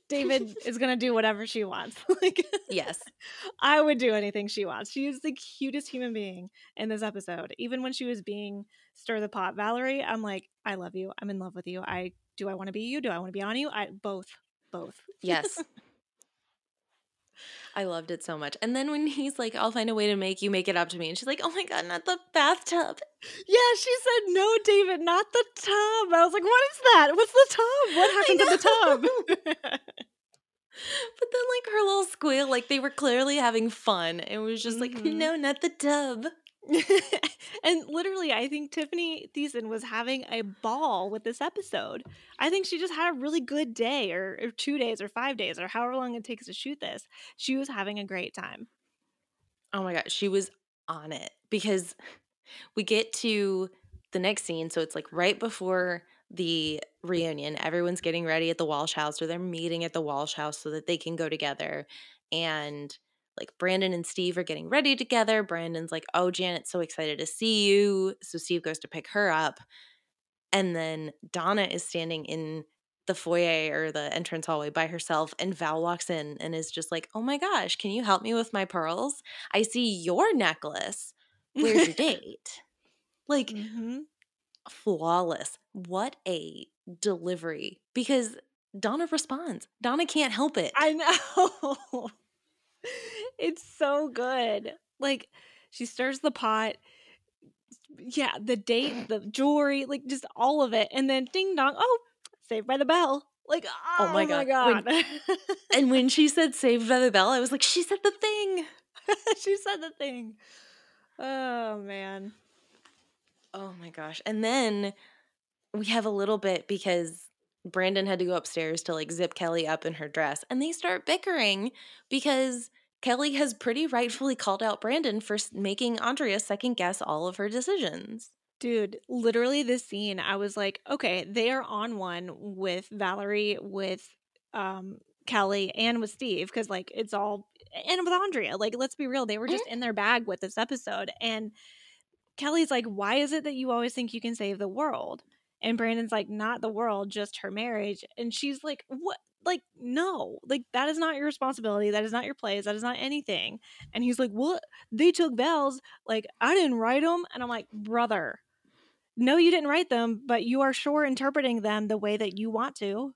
David is going to do whatever she wants. Like, yes. I would do anything she wants. She is the cutest human being in this episode. Even when she was being stir the pot Valerie, I'm like, I love you. I'm in love with you. I want to be you? Do I want to be on you? Both. Yes. I loved it so much. And then when he's like, I'll find a way to make you make it up to me. And she's like, oh my God, not the bathtub. Yeah, she said, no, David, not the tub. I was like, what is that? What's the tub? What happened to the tub? But then like her little squeal, like they were clearly having fun. It was just like, no, not the tub. And literally, I think Tiffany Thiessen was having a ball with this episode. I think she just had a really good day or 2 days or 5 days or however long it takes to shoot this. She was having a great time. Oh my God. She was on it because we get to the next scene. So it's like right before the reunion, everyone's getting ready at the Walsh house or they're meeting at the Walsh house so that they can go together. And like Brandon and Steve are getting ready together. Brandon's like, oh, Janet's so excited to see you. So Steve goes to pick her up. And then Donna is standing in the foyer or the entrance hallway by herself. And Val walks in and is just like, oh my gosh, can you help me with my pearls? I see your necklace. Where's your date? Like, flawless. What a delivery. Because Donna responds. Donna can't help it. I know. It's so good. Like, she stirs the pot. Yeah, the date, the jewelry, like just all of it. And then ding dong. Oh, Saved by the Bell. Like, oh my God. And when she said Saved by the Bell, I was like, she said the thing. She said the thing. Oh, man. Oh, my gosh. And then we have a little bit because Brandon had to go upstairs to, like, zip Kelly up in her dress. And they start bickering because Kelly has pretty rightfully called out Brandon for making Andrea second guess all of her decisions. Dude, literally this scene, I was like, okay, they are on one with Valerie, with Kelly, and with Steve, because, like, it's all – and with Andrea. Like, let's be real. They were just in their bag with this episode. And Kelly's like, why is it that you always think you can save the world? And Brandon's like, not the world, just her marriage. And she's like, what? Like, no, like, that is not your responsibility. That is not your place. That is not anything. And he's like, well, they took vows. Like, I didn't write them. And I'm like, brother, no, you didn't write them, but you are sure interpreting them the way that you want to.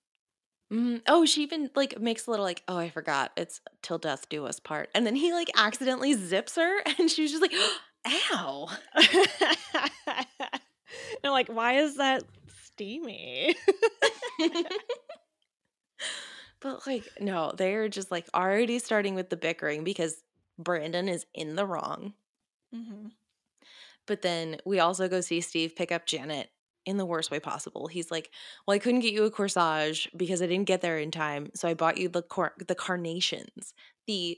Oh, she even, like, makes a little, like, oh, I forgot. It's till death do us part. And then he, like, accidentally zips her, and she's just like, ow. And I'm like, why is that steamy? But, like, no, they're just, like, already starting with the bickering because Brandon is in the wrong. Mm-hmm. But then we also go see Steve pick up Janet in the worst way possible. He's like, well, I couldn't get you a corsage because I didn't get there in time, so I bought you the carnations, the,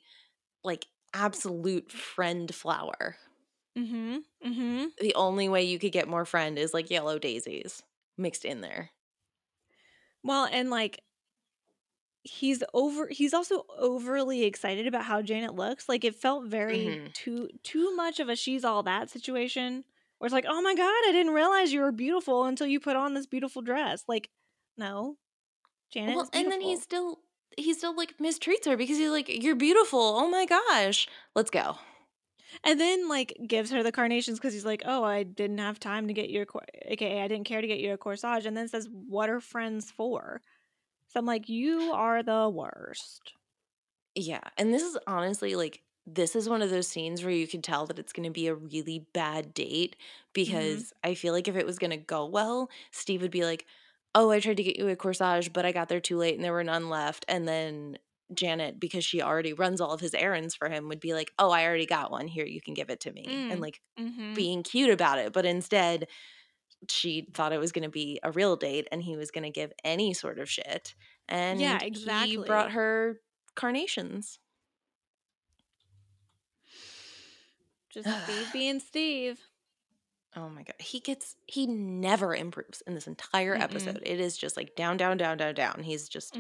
like, absolute friend flower. Mm-hmm. Mm-hmm. The only way you could get more friend is, like, yellow daisies mixed in there. Well, and, like, he's also overly excited about how Janet looks. Like, it felt very too much of a she's all that situation, where it's like, oh my God, I didn't realize you were beautiful until you put on this beautiful dress. Like, no, Janet. Well, and then he still like mistreats her because he's like, you're beautiful. Oh my gosh, let's go. And then, like, gives her the carnations because he's like, oh, I didn't have time to get you I didn't care to get you a corsage. And then says, what are friends for? So I'm like, you are the worst. Yeah. And this is honestly, like, this is one of those scenes where you can tell that it's going to be a really bad date because I feel like if it was going to go well, Steve would be like, oh, I tried to get you a corsage, but I got there too late and there were none left. And then Janet, because she already runs all of his errands for him, would be like, oh, I already got one. Here, you can give it to me. And, like, being cute about it. But instead – she thought it was going to be a real date and he was going to give any sort of shit. And yeah, exactly. He brought her carnations. Just Steve being Steve. Oh my God. He never improves in this entire episode. It is just like down, down, down, down, down. He's just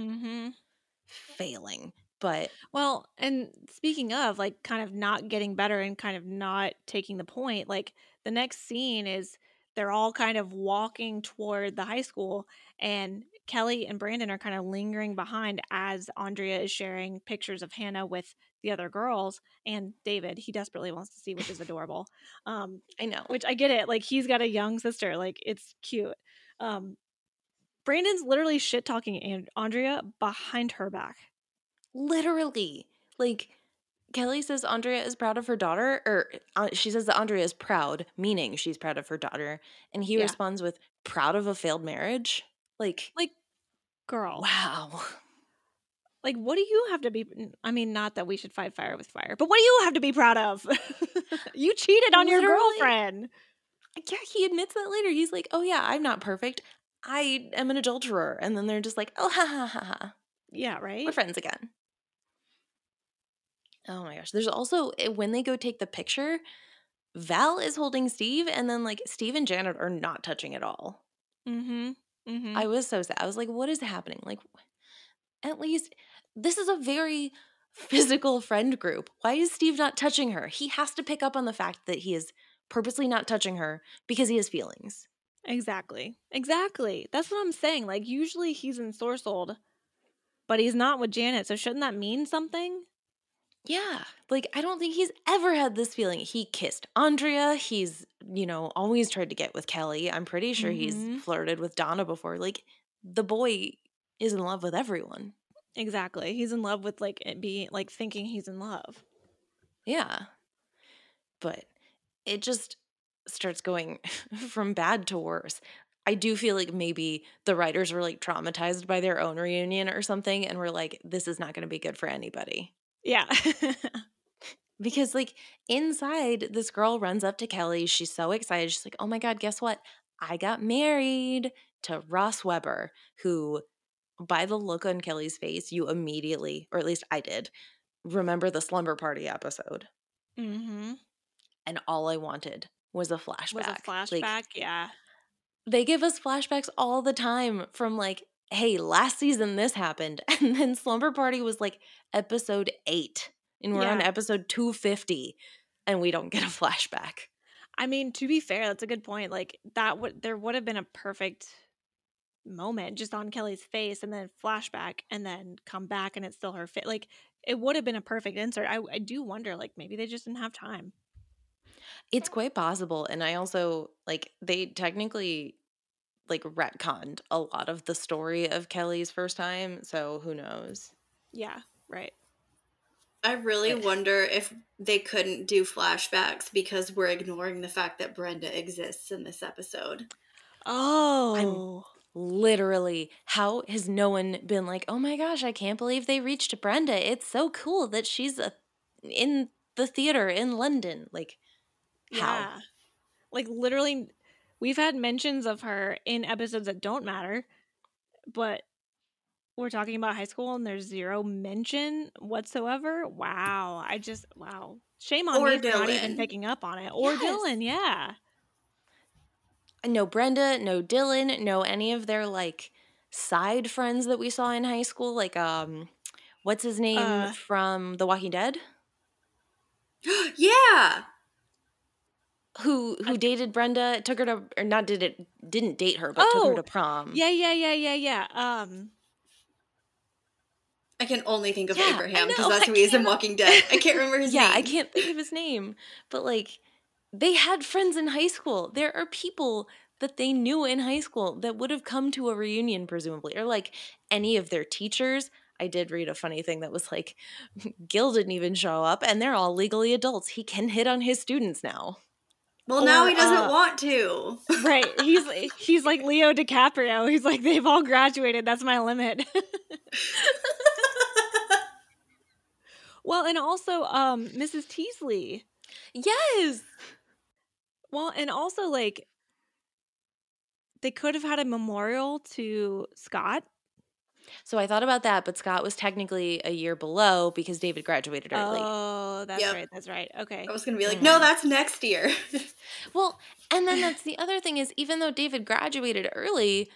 failing. But well, and speaking of, like, kind of not getting better and kind of not taking the point, like, the next scene is they're all kind of walking toward the high school, and Kelly and Brandon are kind of lingering behind as Andrea is sharing pictures of Hannah with the other girls and David. He desperately wants to see, which is adorable. I know. Which I get it. Like, he's got a young sister. Like, it's cute. Brandon's literally shit-talking Andrea behind her back. Literally. Like, Kelly says Andrea is proud of her daughter, or she says that Andrea is proud, meaning she's proud of her daughter, and he responds with proud of a failed marriage. Like, girl, wow. Like, what do you have to be? I mean, not that we should fight fire with fire, but what do you have to be proud of? You cheated on your girlfriend. Yeah, he admits that later. He's like, oh yeah, I'm not perfect. I am an adulterer. And then they're just like, oh, ha ha ha ha. Yeah, right? We're friends again. Oh my gosh. There's also, when they go take the picture, Val is holding Steve, and then, like, Steve and Janet are not touching at all. I was so sad. I was like, what is happening? Like, at least this is a very physical friend group. Why is Steve not touching her? He has to pick up on the fact that he is purposely not touching her because he has feelings. Exactly. Exactly. That's what I'm saying. Like, usually he's ensorcelled, but he's not with Janet. So shouldn't that mean something? Yeah. Like, I don't think he's ever had this feeling. He kissed Andrea. He's, you know, always tried to get with Kelly. I'm pretty sure he's flirted with Donna before. Like, the boy is in love with everyone. Exactly. He's in love with, like, it being, like, thinking he's in love. Yeah. But it just starts going from bad to worse. I do feel like maybe the writers were like traumatized by their own reunion or something and were like, this is not going to be good for anybody. Yeah. Because like inside, this girl runs up to Kelly. She's so excited. She's like, oh my God, guess what? I got married to Ross Weber, who by the look on Kelly's face, you immediately, or at least I did, remember the slumber party episode. Mm-hmm. And all I wanted was a flashback. Like, yeah. They give us flashbacks all the time from like, hey, last season this happened. And then Slumber Party was like episode 8. And we're on episode 250. And we don't get a flashback. I mean, to be fair, that's a good point. Like there would have been a perfect moment just on Kelly's face and then flashback and then come back and it's still her fit. Like it would have been a perfect insert. I do wonder, like maybe they just didn't have time. It's quite possible. And I also, like, they technically, like, retconned a lot of the story of Kelly's first time. So who knows? Yeah, right. I really wonder if they couldn't do flashbacks because we're ignoring the fact that Brenda exists in this episode. Oh. Literally, how has no one been like, oh my gosh, I can't believe they reached Brenda. It's so cool that she's in the theater in London. Like, how? Yeah. Like literally we've had mentions of her in episodes that don't matter, but we're talking about high school and there's zero mention whatsoever. Wow. Wow. Shame on me for not even picking up on it. Or Dylan, yeah. No Brenda, no Dylan, no any of their like side friends that we saw in high school, like what's his name from The Walking Dead? Yeah. Who dated Brenda, took her to, or not did it, didn't date her, but took her to prom. Yeah. I can only think of Abraham because that's who he is in Walking Dead. I can't remember his name. Yeah, I can't think of his name. But like, they had friends in high school. There are people that they knew in high school that would have come to a reunion, presumably, or like any of their teachers. I did read a funny thing that was like, Gil didn't even show up and they're all legally adults. He can hit on his students now. Well, now he doesn't want to. Right. He's like Leo DiCaprio. He's like, they've all graduated. That's my limit. Well, and also Mrs. Teasley. Yes. Well, and also like they could have had a memorial to Scott. So I thought about that, but Scott was technically a year below because David graduated early. Oh, that's right. That's right. Okay. I was going to be like, no, that's next year. Well, and then that's the other thing is even though David graduated early,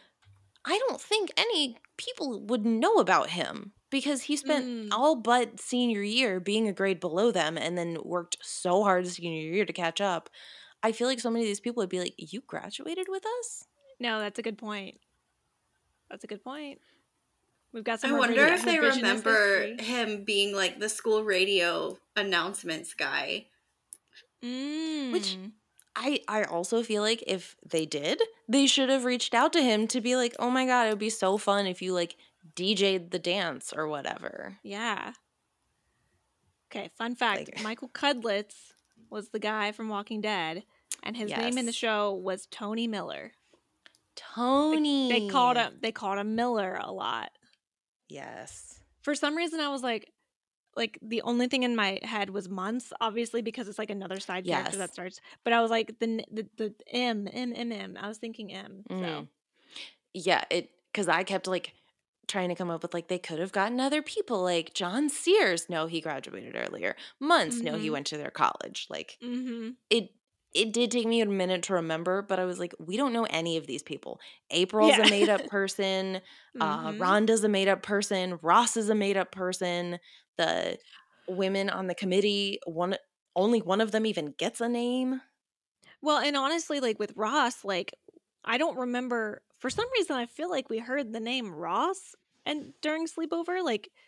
I don't think any people would know about him because he spent all but senior year being a grade below them and then worked so hard senior year to catch up. I feel like so many of these people would be like, you graduated with us? No, that's a good point. That's a good point. We've got some. I wonder if they remember him being like the school radio announcements guy. Mm. Which I also feel like if they did, they should have reached out to him to be like, oh my God, it would be so fun if you like DJ'd the dance or whatever. Yeah. Okay, fun fact. Like, Michael Cudlitz was the guy from Walking Dead, and his name in the show was Tony Miller. Tony. They called him Miller a lot. Yes. For some reason, I was like the only thing in my head was months, obviously, because it's like another side character that starts. But I was like the M. I was thinking M. So yeah, because I kept like trying to come up with like they could have gotten other people like John Sears. No, he graduated earlier. Months. Mm-hmm. No, he went to their college. Like It did take me a minute to remember, but I was like, we don't know any of these people. April's a made-up person. Rhonda's a made-up person. Ross is a made-up person. The women on the committee, only one of them even gets a name. Well, and honestly, like with Ross, like I don't remember. For some reason, I feel like we heard the name Ross and during sleepover, like –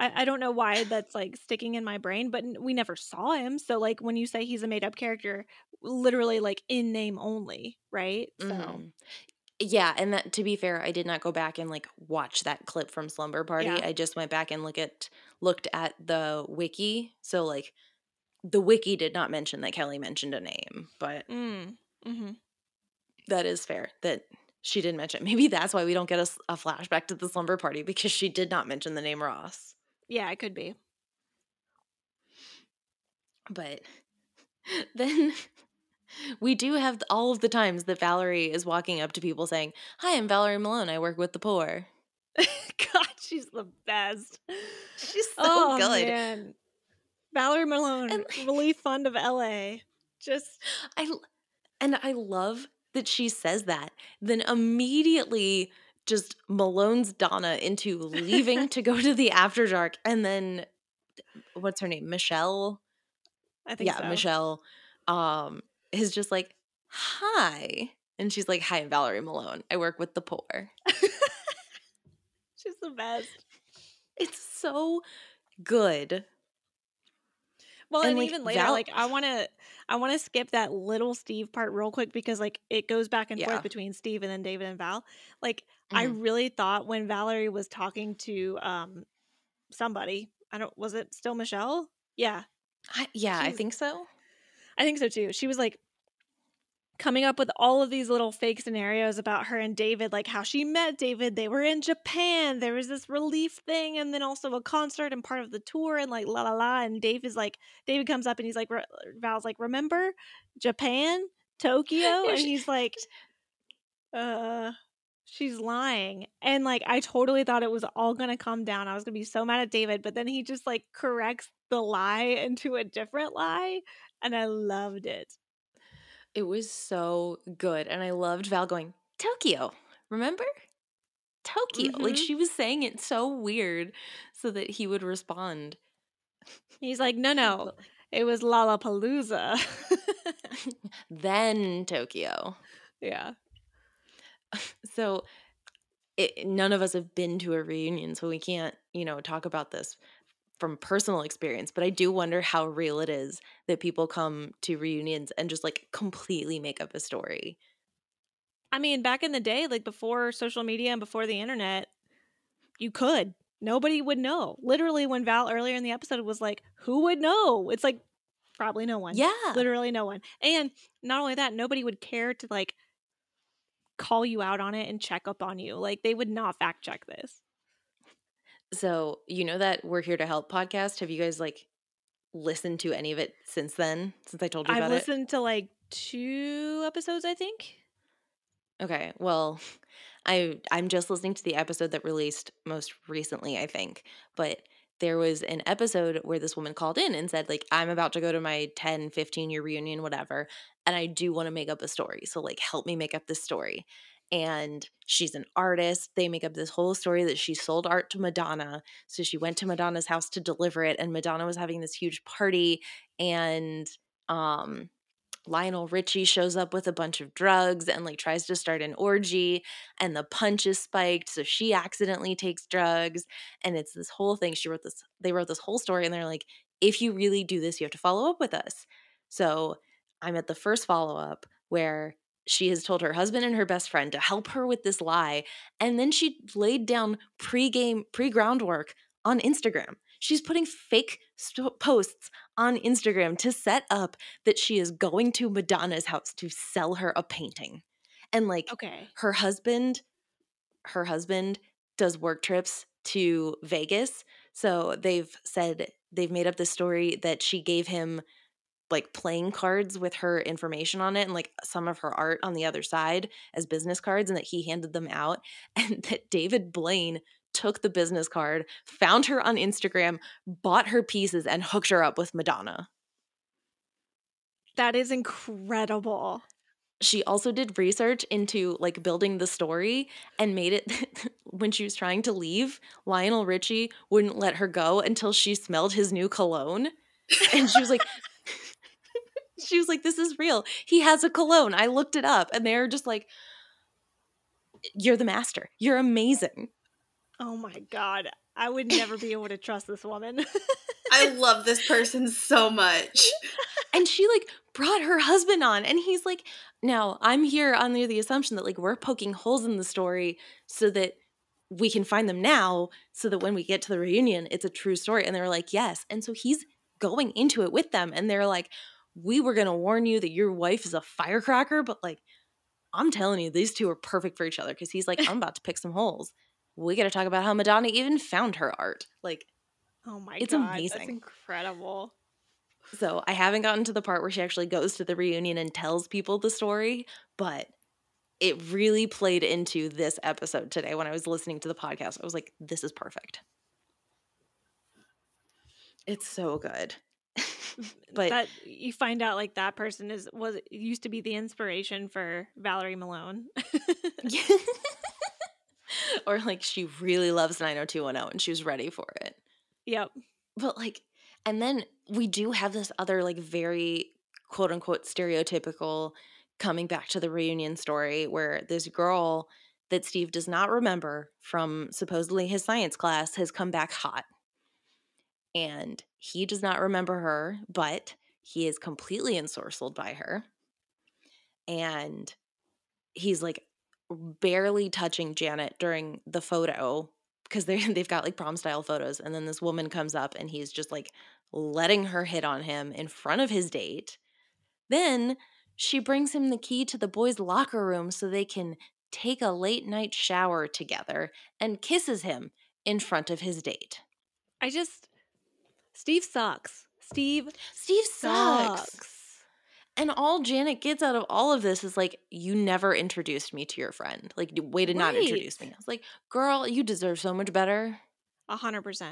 I don't know why that's like sticking in my brain, but we never saw him. So like when you say he's a made up character, literally like in name only, right? So yeah, and that, to be fair, I did not go back and like watch that clip from Slumber Party. Yeah. I just went back and looked at the wiki. So like the wiki did not mention that Kelly mentioned a name, but that is fair that she didn't mention. Maybe that's why we don't get a flashback to the slumber party, because she did not mention the name Ross. Yeah, it could be. But then we do have all of the times that Valerie is walking up to people saying, "Hi, I'm Valerie Malone. I work with the poor." God, she's the best. She's so good. Man. Valerie Malone, really fond of LA. I love that she says that, then immediately just Malone's Donna into leaving to go to the After Dark, and then what's her name? Michelle? I think so. Yeah, Michelle is just like, "Hi." And she's like, "Hi, I'm Valerie Malone. I work with the poor." She's the best. It's so good. Well, and even later, I want to skip that little Steve part real quick, because like it goes back and forth between Steve and then David and Val. Like I really thought when Valerie was talking to somebody, was it still Michelle? Yeah. I think so. I think so too. She was like coming up with all of these little fake scenarios about her and David, like how she met David. They were in Japan. There was this relief thing, and then also a concert and part of the tour, and like la la la. And David comes up and he's like, Val's like, "Remember Japan, Tokyo?" And he's like, she's lying. And like, I totally thought it was all gonna come down. I was gonna be so mad at David, but then he just like corrects the lie into a different lie, and I loved it. It was so good, and I loved Val going, "Tokyo, remember? Tokyo." Mm-hmm. Like, she was saying it so weird so that he would respond. He's like, no, it was Lollapalooza. Then Tokyo. Yeah. So none of us have been to a reunion, so we can't, talk about this from personal experience, but I do wonder how real it is that people come to reunions and just like completely make up a story. I mean, back in the day, like before social media and before the internet, nobody would know. Literally when Val earlier in the episode was like, "Who would know?" It's like, probably no one. Yeah. Literally no one. And not only that, nobody would care to like call you out on it and check up on you. Like they would not fact check this. So, that We're Here to Help podcast, have you guys, like, listened to any of it since then, since I told you about it? I've listened to, like, 2 episodes, I think. Okay. Well, I'm just listening to the episode that released most recently, I think. But there was an episode where this woman called in and said, like, "I'm about to go to my 10, 15-year reunion, whatever, and I do want to make up a story. So, like, help me make up this story." And she's an artist. They make up this whole story that she sold art to Madonna. So she went to Madonna's house to deliver it. And Madonna was having this huge party. And Lionel Richie shows up with a bunch of drugs and like tries to start an orgy. And the punch is spiked. So she accidentally takes drugs. And it's this whole thing. They wrote this whole story. And they're like, "If you really do this, you have to follow up with us." So I'm at the first follow-up where she has told her husband and her best friend to help her with this lie, and then she laid down pre-groundwork on Instagram. She's putting fake posts on Instagram to set up that she is going to Madonna's house to sell her a painting. And like, okay, her husband does work trips to Vegas, so they've made up this story that she gave him like playing cards with her information on it and like some of her art on the other side as business cards, and that he handed them out, and that David Blaine took the business card, found her on Instagram, bought her pieces, and hooked her up with Madonna. That is incredible. She also did research into like building the story and made it when she was trying to leave, Lionel Richie wouldn't let her go until she smelled his new cologne. And she was like, she was like, "This is real. He has a cologne. I looked it up." And they're just like, "You're the master. You're amazing." Oh my God. I would never be able to trust this woman. I love this person so much. And she like brought her husband on, and he's like, "Now I'm here under the assumption that like we're poking holes in the story so that we can find them now so that when we get to the reunion, it's a true story." And they were like, "Yes." And so he's going into it with them, and they're like, "We were going to warn you that your wife is a firecracker, but like I'm telling you, these two are perfect for each other because he's like, I'm about to pick some holes. We got to talk about how Madonna even found her art. Like, oh my God. It's amazing. That's incredible. So I haven't gotten to the part where she actually goes to the reunion and tells people the story, but it really played into this episode today when I was listening to the podcast. I was like, this is perfect. It's so good. But that, you find out like that person used to be the inspiration for Valerie Malone. Or like she really loves 90210 and she was ready for it. Yep. But like, and then we do have this other like very quote unquote stereotypical coming back to the reunion story where this girl that Steve does not remember from supposedly his science class has come back hot. And he does not remember her, but he is completely ensorcelled by her. And he's like barely touching Janet during the photo because they've got like prom style photos. And then this woman comes up and he's just like letting her hit on him in front of his date. Then she brings him the key to the boys' locker room so they can take a late night shower together and kisses him in front of his date. Steve sucks. Steve sucks. And all Janet gets out of all of this is like, you never introduced me to your friend. Like, way to not introduce me. I was like, girl, you deserve so much better. 100%.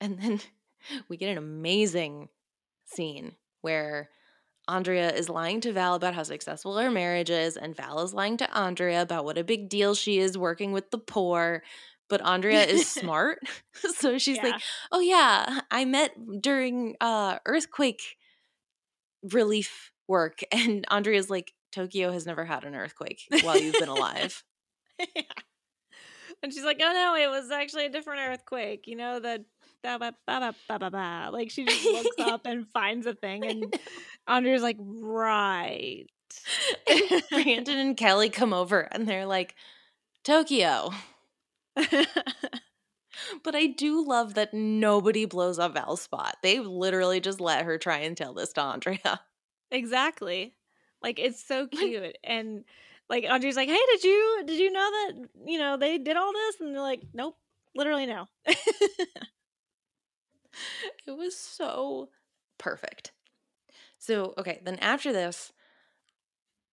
And then we get an amazing scene where Andrea is lying to Val about how successful her marriage is, and Val is lying to Andrea about what a big deal she is working with the poor. But Andrea is smart, so she's like, oh, yeah, I met during earthquake relief work. And Andrea's like, Tokyo has never had an earthquake while you've been alive. Yeah. And she's like, oh, no, it was actually a different earthquake. You know, the ba-ba-ba-ba-ba-ba. Like, she just looks up and finds a thing, and Andrea's like, right. And Brandon and Kelly come over, and they're like, Tokyo. But I do love that nobody blows up Val's spot. They literally just let her try and tell this to Andrea. Exactly. Like, it's so cute. And like, Andrea's like, hey, did you know that, you know, they did all this? And they're like, nope, literally no. It was so perfect. So, okay, then after this,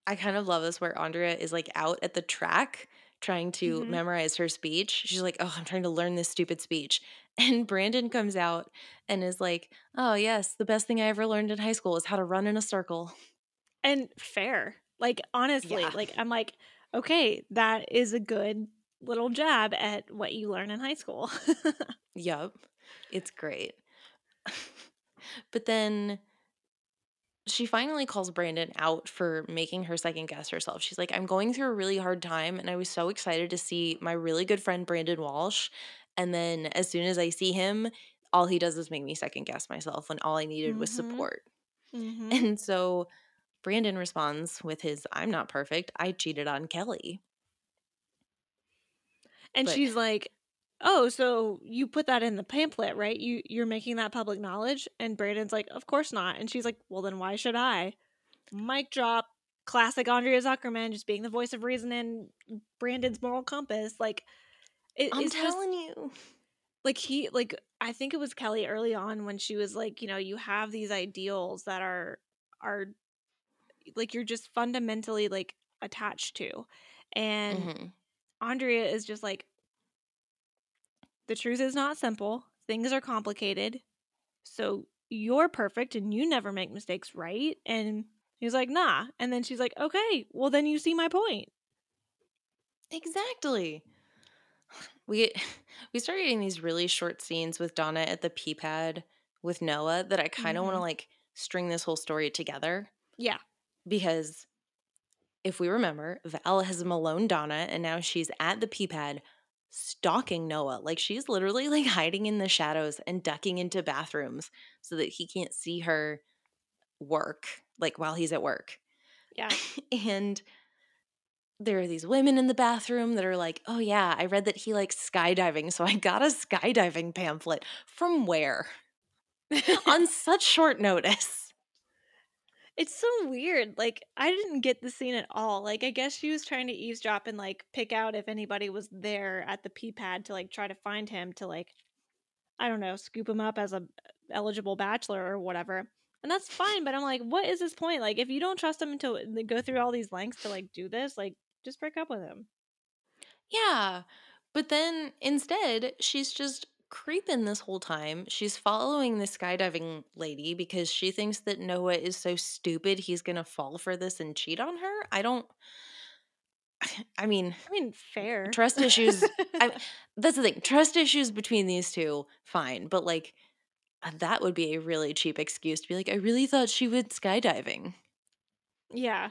I kind of love this where Andrea is like out at the track trying to memorize her speech. She's like, oh, I'm trying to learn this stupid speech. And Brandon comes out and is like, oh, yes, the best thing I ever learned in high school is how to run in a circle. And fair. Like, honestly, like, I'm like, okay, that is a good little jab at what you learn in high school. Yep. It's great. But then she finally calls Brandon out for making her second guess herself. She's like, I'm going through a really hard time, and I was so excited to see my really good friend Brandon Walsh. And then as soon as I see him, all he does is make me second guess myself when all I needed was support. And so Brandon responds with his, I'm not perfect. I cheated on Kelly. And she's like, oh, so you put that in the pamphlet, right? You're making that public knowledge? And Brandon's like, of course not. And she's like, well, then why should I? Mic drop. Classic Andrea Zuckerman just being the voice of reason and Brandon's moral compass. Like, I'm telling you. Like, I think it was Kelly early on when she was like, you know, you have these ideals that are like, you're just fundamentally like attached to. And Andrea is just like, the truth is not simple. Things are complicated. So you're perfect and you never make mistakes, right? And he's like, nah. And then she's like, okay, well, then you see my point. Exactly. We started getting these really short scenes with Donna at the P-pad with Noah that I kind of want to like string this whole story together. Yeah. Because if we remember, Val has Malone Donna and now she's at the P-pad stalking Noah. Like, she's literally like hiding in the shadows and ducking into bathrooms so that he can't see her work, like while he's at work. Yeah. And there are these women in the bathroom that are like, oh yeah, I read that he likes skydiving, so I got a skydiving pamphlet. From where? On such short notice. It's so weird. Like, I didn't get the scene at all. Like, I guess she was trying to eavesdrop and, like, pick out if anybody was there at the P-pad to, like, try to find him to, like, I don't know, scoop him up as a eligible bachelor or whatever. And that's fine, but I'm like, what is his point? Like, if you don't trust him to go through all these lengths to, like, do this, like, just break up with him. Yeah. But then, instead, she's just creeping this whole time. She's following the skydiving lady because she thinks that Noah is so stupid he's gonna fall for this and cheat on her. I mean fair. Trust issues. That's the thing, trust issues between these two, fine, but like that would be a really cheap excuse to be like, I really thought she went skydiving. Yeah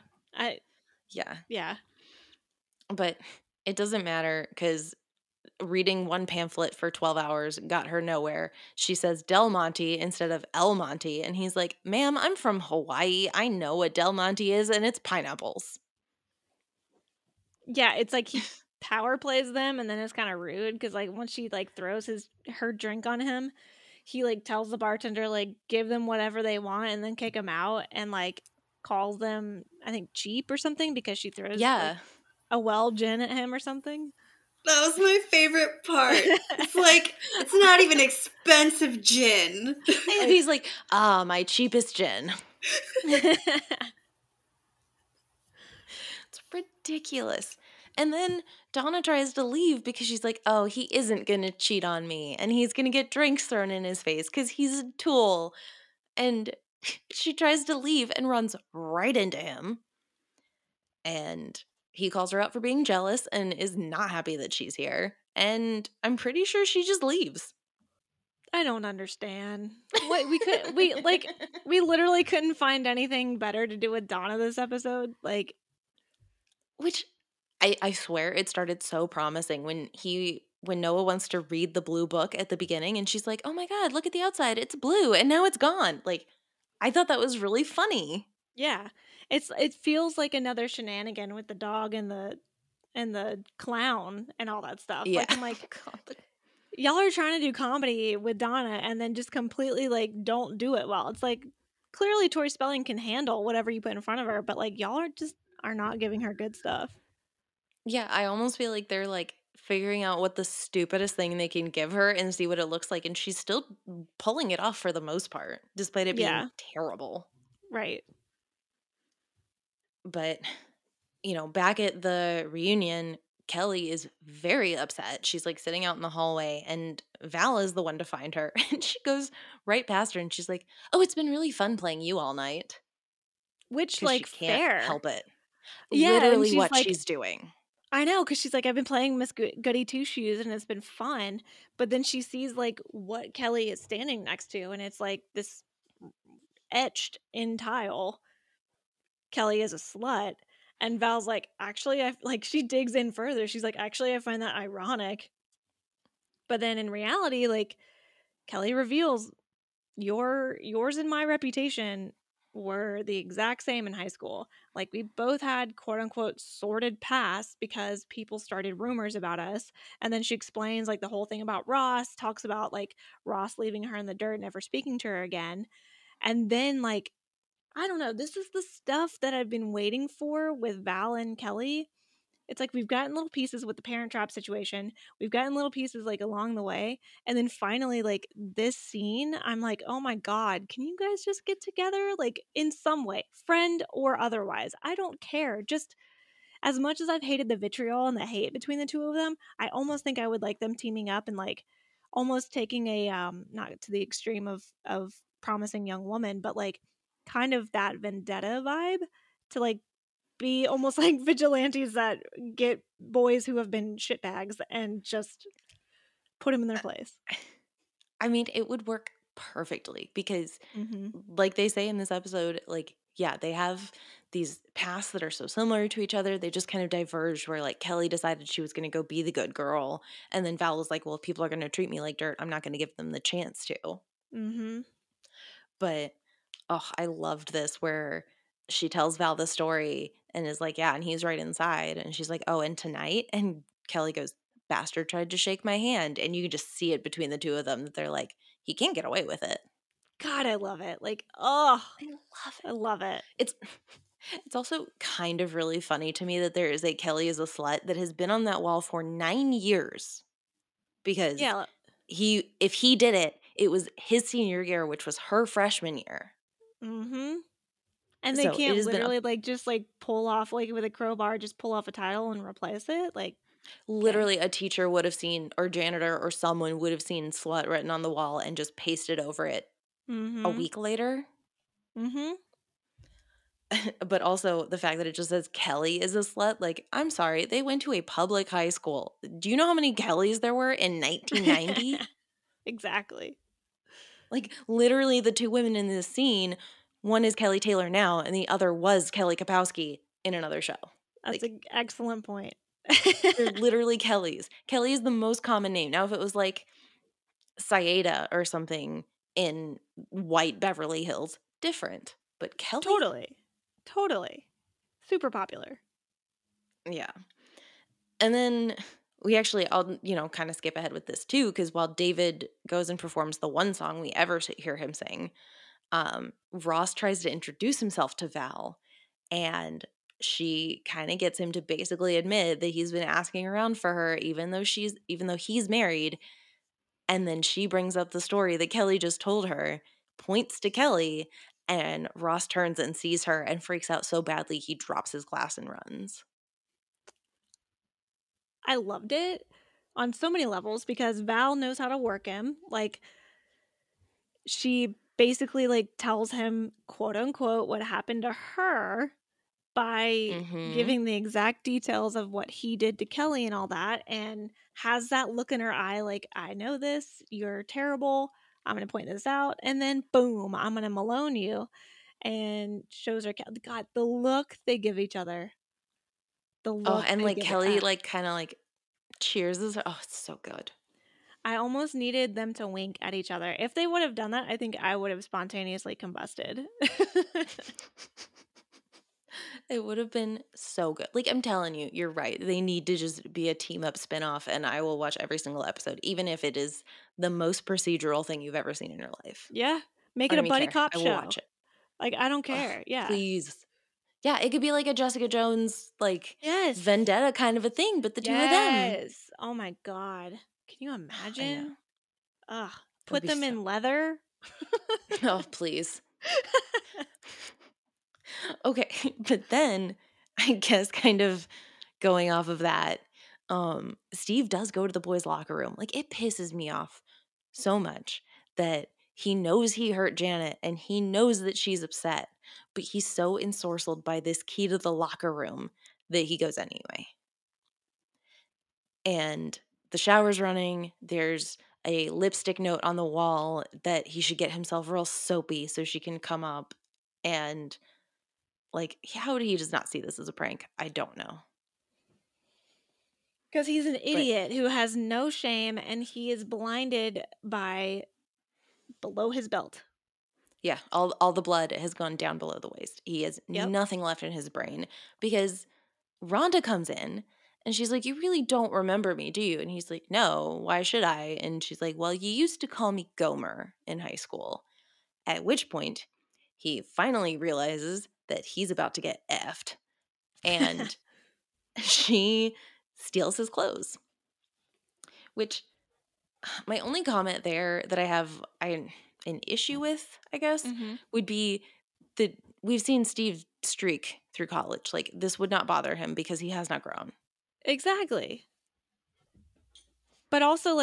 But it doesn't matter because reading one pamphlet for 12 hours got her nowhere. She says Del Monte instead of El Monte, and he's like, ma'am, I'm from Hawaii. I know what Del Monte is, and it's pineapples. Yeah, it's like he power plays them, and then it's kind of rude because, like, once she, like, throws her drink on him, he, like, tells the bartender, like, give them whatever they want and then kick them out, and, like, calls them, I think, cheap or something because she throws like, a well gin at him or something. That was my favorite part. It's like, it's not even expensive gin. And he's like, my cheapest gin. It's ridiculous. And then Donna tries to leave because she's like, oh, he isn't going to cheat on me. And he's going to get drinks thrown in his face because he's a tool. And she tries to leave and runs right into him. And he calls her out for being jealous and is not happy that she's here. And I'm pretty sure she just leaves. I don't understand. What we literally couldn't find anything better to do with Donna this episode. Like, which I swear it started so promising when Noah wants to read the blue book at the beginning and she's like, oh my God, look at the outside. It's blue and now it's gone. Like, I thought that was really funny. Yeah. It feels like another shenanigan with the dog and the clown and all that stuff. Yeah. Like, I'm like, God, y'all are trying to do comedy with Donna and then just completely, like, don't do it well. It's like, clearly Tori Spelling can handle whatever you put in front of her, but, like, y'all are not giving her good stuff. Yeah, I almost feel like they're, like, figuring out what the stupidest thing they can give her and see what it looks like, and she's still pulling it off for the most part, despite it being terrible. Right. But, you know, back at the reunion, Kelly is very upset. She's, like, sitting out in the hallway, and Val is the one to find her. And she goes right past her, and she's like, oh, it's been really fun playing you all night. Which, like, she can't help it. Yeah, literally what she's doing. I know, because she's like, I've been playing Miss Goody Two-Shoes, and it's been fun. But then she sees, like, what Kelly is standing next to, and it's, like, this etched in tile. Kelly is a slut, and Val's like, actually, she digs in further. She's like, actually, I find that ironic. But then in reality, like, Kelly reveals yours and my reputation were the exact same in high school. Like, we both had quote unquote sordid past because people started rumors about us. And then she explains, like, the whole thing about Ross, talks about, like, Ross leaving her in the dirt, never speaking to her again. And then, like, I don't know. This is the stuff that I've been waiting for with Val and Kelly. It's like, we've gotten little pieces with the Parent Trap situation. We've gotten little pieces, like, along the way. And then finally, like, this scene, I'm like, oh my God, can you guys just get together? Like, in some way, friend or otherwise. I don't care. Just as much as I've hated the vitriol and the hate between the two of them, I almost think I would like them teaming up and, like, almost taking a, not to the extreme of Promising Young Woman, but, like, kind of that vendetta vibe to, like, be almost like vigilantes that get boys who have been shitbags and just put them in their place. I mean, it would work perfectly because like they say in this episode, like, yeah, they have these pasts that are so similar to each other. They just kind of diverged where, like, Kelly decided she was going to go be the good girl. And then Val was like, well, if people are going to treat me like dirt, I'm not going to give them the chance to. Mm-hmm. But oh, I loved this where she tells Val the story and is like, yeah, and he's right inside. And she's like, oh, and tonight? And Kelly goes, bastard tried to shake my hand. And you can just see it between the two of them that they're like, he can't get away with it. God, I love it. Like, oh, I love it. It's also kind of really funny to me that there is a Kelly is a slut that has been on that wall for 9 years because if he did it, it was his senior year, which was her freshman year. Mm-hmm. And they can't literally pull off with a crowbar, just pull off a title and replace it. Like literally a teacher would have seen or janitor or someone would have seen slut written on the wall and just pasted over it a week later. Mm-hmm. But also the fact that it just says Kelly is a slut. Like, I'm sorry, they went to a public high school. Do you know how many Kellys there were in 1990? Exactly. Like, literally the two women in this scene, one is Kelly Taylor now and the other was Kelly Kapowski in another show. That's an excellent point. They're literally Kellys. Kelly is the most common name. Now, if it was like Sayeda or something in white Beverly Hills, different. But Kelly? Totally. Super popular. Yeah. And then we actually, I'll, kind of skip ahead with this too, because while David goes and performs the one song we ever hear him sing, Ross tries to introduce himself to Val, and she kind of gets him to basically admit that he's been asking around for her, even though he's married. And then she brings up the story that Kelly just told her, points to Kelly, and Ross turns and sees her and freaks out so badly he drops his glass and runs. I loved it on so many levels because Val knows how to work him. Like, she basically tells him, quote unquote, what happened to her by giving the exact details of what he did to Kelly and all that, and has that look in her eye like, I know this, you're terrible, I'm going to point this out, and then boom, I'm going to Malone you, and shows her. God, the look they give each other. The look. Oh, and Kelly kind of cheers us. Oh, it's so good. I almost needed them to wink at each other. If they would have done that, I think I would have spontaneously combusted. It would have been so good. I'm telling you, you're right. They need to just be a team-up spinoff, and I will watch every single episode, even if it is the most procedural thing you've ever seen in your life. Yeah. Make it a buddy cop show. I will watch it. I don't care. Yeah. Please. Yeah, it could be a Jessica Jones, Vendetta kind of a thing, but the two of them. Yes. Oh, my God. Can you imagine? Ugh. Put them in leather. Oh, please. Okay, but then I guess kind of going off of that, Steve does go to the boys' locker room. It pisses me off so much that he knows he hurt Janet and he knows that she's upset, but he's so ensorcelled by this key to the locker room that he goes anyway. And the shower's running. There's a lipstick note on the wall that he should get himself real soapy so she can come up and – how did he just not see this as a prank? I don't know. Because he's an idiot who has no shame, and he is blinded by below his belt. Yeah, all the blood has gone down below the waist. He has nothing left in his brain because Rhonda comes in, and she's like, you really don't remember me, do you? And he's like, no, why should I? And she's like, well, you used to call me Gomer in high school. At which point, he finally realizes that he's about to get effed, and she steals his clothes, which my only comment there that I have an issue with, I guess, would be that we've seen Steve streak through college. This would not bother him because he has not grown. Exactly. But also,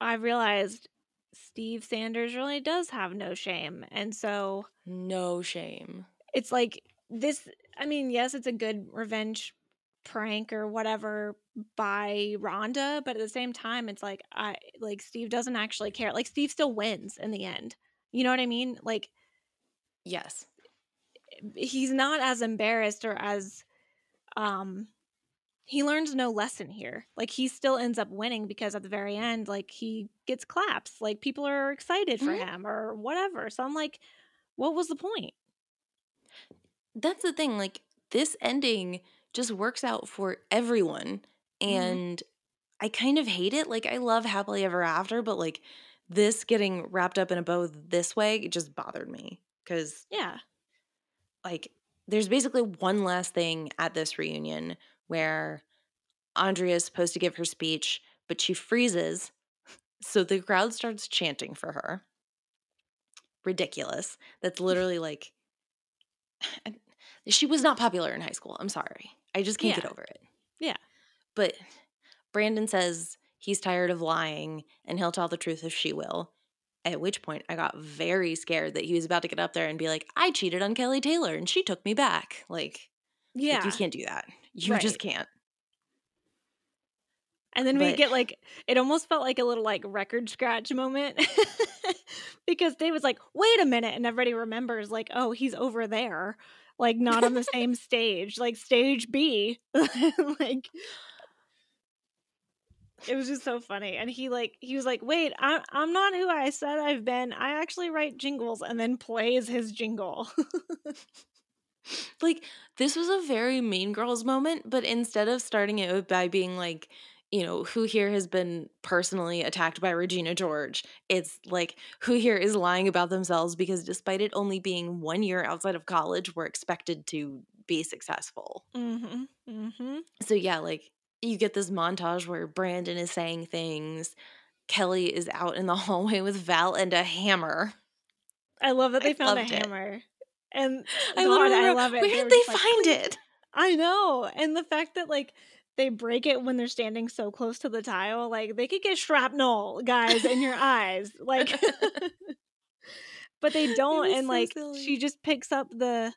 I realized Steve Sanders really does have no shame. And so – no shame. It's this, yes, it's a good revenge prank or whatever by Rhonda, but at the same time, it's Steve doesn't actually care. Steve still wins in the end. You know what I mean? Yes. He's not as embarrassed or as, he learns no lesson here. He still ends up winning because at the very end, he gets claps. People are excited for him or whatever. So I'm what was the point? That's the thing, this ending just works out for everyone, and I kind of hate it. I love Happily Ever After, but this getting wrapped up in a bow this way, it just bothered me because, yeah, like there's basically one last thing at this reunion where Andrea is supposed to give her speech, but she freezes. So the crowd starts chanting for her. Ridiculous. That's literally like – she was not popular in high school. I'm sorry. I just can't get over it. Yeah. But Brandon says he's tired of lying and he'll tell the truth if she will, at which point I got very scared that he was about to get up there and be like, I cheated on Kelly Taylor and she took me back. Like you can't do that. You just can't. And then we get like, it almost felt like a little like record scratch moment because David's like, wait a minute. And everybody remembers like, oh, he's over there. Like not on the same stage, like stage B. Like it was just so funny. And he was like, wait, I'm not who I said I've been. I actually write jingles, and then plays his jingle. Like this was a very Mean Girls moment, but instead of starting it by being like, you know, who here has been personally attacked by Regina George? It's like, who here is lying about themselves because despite it only being 1 year outside of college, we're expected to be successful. Mm-hmm. Mm-hmm. So yeah, like you get this montage where Brandon is saying things. Kelly is out in the hallway with Val and a hammer. I love that they found a hammer. It. And I love it. Where did they find it? I know. And the fact that like, they break it when they're standing so close to the tile. Like, they could get shrapnel, guys, in your eyes. Like, but they don't. And, so like, silly. She just picks up the,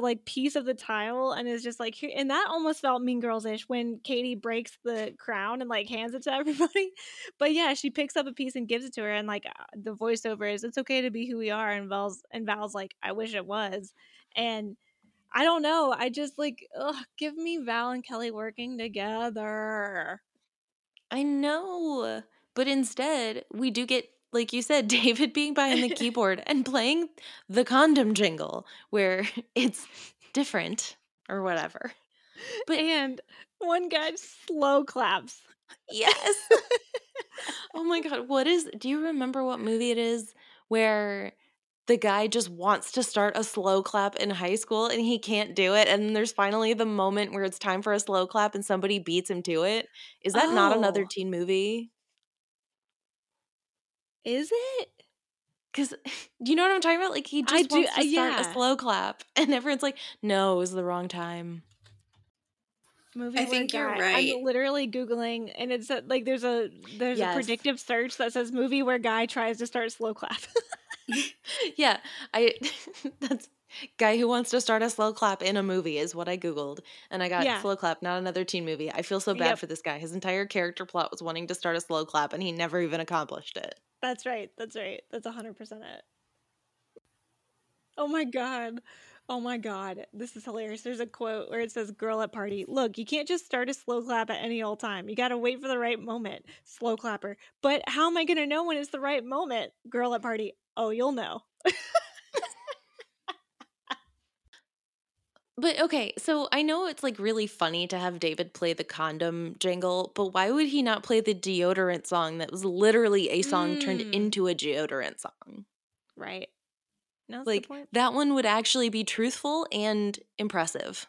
like, piece of the tile and is just like, here. And that almost felt Mean Girls-ish when Katie breaks the crown and, like, hands it to everybody. But, yeah, she picks up a piece and gives it to her. And, like, the voiceover is, it's okay to be who we are. And Val's like, I wish it was. And I don't know. I just like, give me Val and Kelly working together. I know. But instead, we do get, like you said, David being behind the keyboard and playing the condom jingle where it's different or whatever. But and one guy slow claps. Yes. Oh my God. Do you remember what movie it is where the guy just wants to start a slow clap in high school and he can't do it? And there's finally the moment where it's time for a slow clap and somebody beats him to it. Is that not another teen movie? Is it? Because you know what I'm talking about? Like he just wants to start a slow clap and everyone's like, no, it was the wrong time. Movie I think you're right. I'm literally Googling and it's like there's a predictive search that says movie where guy tries to start slow clap. Yeah, that's guy who wants to start a slow clap in a movie is what I Googled. And I got slow clap, not another teen movie. I feel so bad for this guy. His entire character plot was wanting to start a slow clap and he never even accomplished it. That's right. That's right. That's 100% it. Oh my God. Oh my God. This is hilarious. There's a quote where it says, girl at party, look, you can't just start a slow clap at any old time. You got to wait for the right moment. Slow clapper. But how am I going to know when it's the right moment? Girl at party. Oh, you'll know. But okay, so I know it's like really funny to have David play the condom jingle, but why would he not play the deodorant song that was literally a song turned into a deodorant song? Right. No, that's the point. That one would actually be truthful and impressive.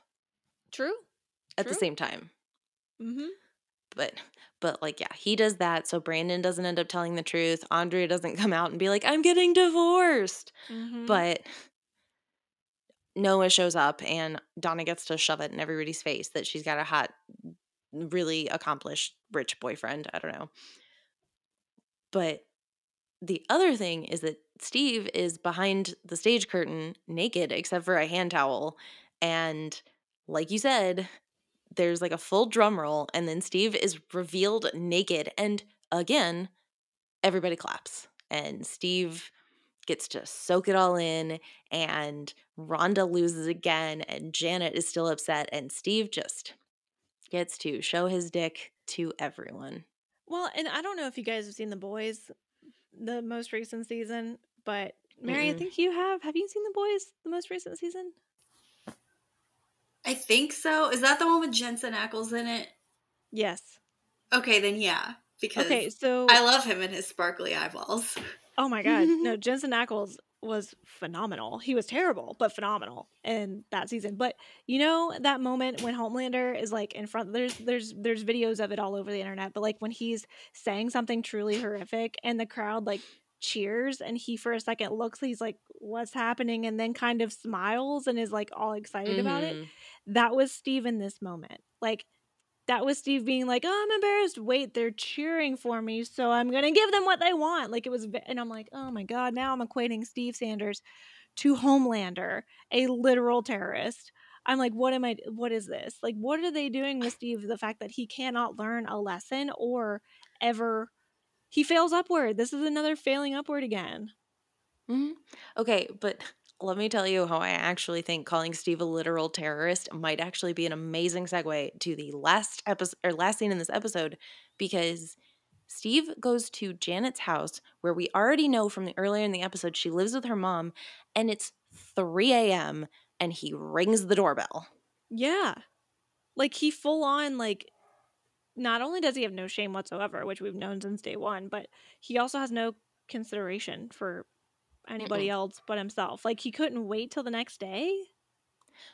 True. At the same time. Mm-hmm. But like, yeah, he does that. So Brandon doesn't end up telling the truth. Andrea doesn't come out and be like, I'm getting divorced. Mm-hmm. But Noah shows up and Donna gets to shove it in everybody's face that she's got a hot, really accomplished rich boyfriend. I don't know. But the other thing is that Steve is behind the stage curtain naked except for a hand towel. And like you said, there's like a full drum roll, and then Steve is revealed naked. And again, everybody claps. And Steve gets to soak it all in, and Rhonda loses again, and Janet is still upset, and Steve just gets to show his dick to everyone. Well, and I don't know if you guys have seen The Boys, the most recent season, but Mary, I think you have. Have you seen The Boys, the most recent season? I think so. Is that the one with Jensen Ackles in it? Yes. Okay, then yeah. because I love him and his sparkly eyeballs. Oh my God. No, Jensen Ackles was phenomenal. He was terrible, but phenomenal in that season. But you know that moment when Homelander is like in front, there's videos of it all over the internet, but like when he's saying something truly horrific and the crowd like cheers and he for a second looks, he's like, what's happening? And then kind of smiles and is like all excited about it. That was Steve in this moment. Like that was Steve being like, oh, I'm embarrassed. Wait, they're cheering for me, so I'm going to give them what they want. Like it was, and I'm like, oh my God, now I'm equating Steve Sanders to Homelander, a literal terrorist. I'm like, what is this? Like, what are they doing with Steve? The fact that he cannot learn a lesson or ever, he fails upward. This is another failing upward again. Mm-hmm. Okay, but let me tell you how I actually think calling Steve a literal terrorist might actually be an amazing segue to the last scene in this episode, because Steve goes to Janet's house, where we already know from earlier in the episode she lives with her mom, and it's 3 a.m. and he rings the doorbell. Yeah. Like he full on like not only does he have no shame whatsoever, which we've known since day one, but he also has no consideration for anybody else but himself. Like he couldn't wait till the next day.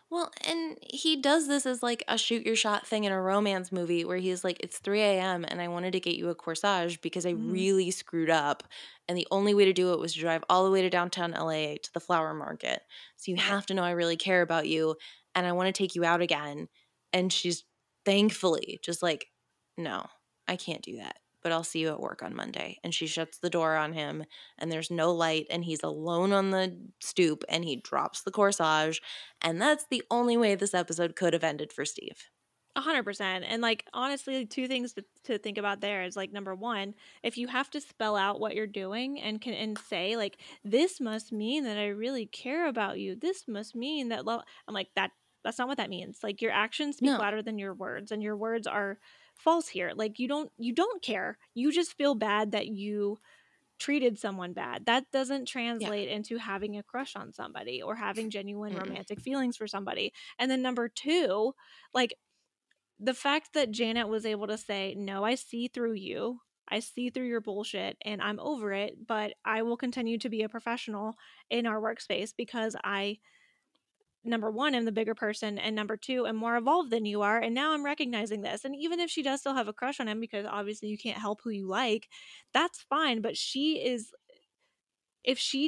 Well, and he does this as like a shoot your shot thing in a romance movie where he's like, it's 3 a.m. and I wanted to get you a corsage because I really screwed up, and the only way to do it was to drive all the way to downtown LA to the flower market, so you have to know I really care about you and I want to take you out again. And she's thankfully just like, no, I can't do that, but I'll see you at work on Monday. And she shuts the door on him, and there's no light, and he's alone on the stoop, and he drops the corsage. And that's the only way this episode could have ended for Steve. 100%. And, like, honestly, two things to think about there is, like, number one, if you have to spell out what you're doing and say, like, this must mean that I really care about you. This must mean that I'm like, that's not what that means. Like, your actions speak louder than your words, and your words are – false here. Like you don't care, you just feel bad that you treated someone bad. That doesn't translate into having a crush on somebody or having genuine romantic feelings for somebody. And then number two, like the fact that Janet was able to say, no, I see through you, I see through your bullshit, and I'm over it, but I will continue to be a professional in our workspace because I, number one, I'm the bigger person, and number two, I'm more evolved than you are, and now I'm recognizing this. And even if she does still have a crush on him, because obviously you can't help who you like, that's fine. But if she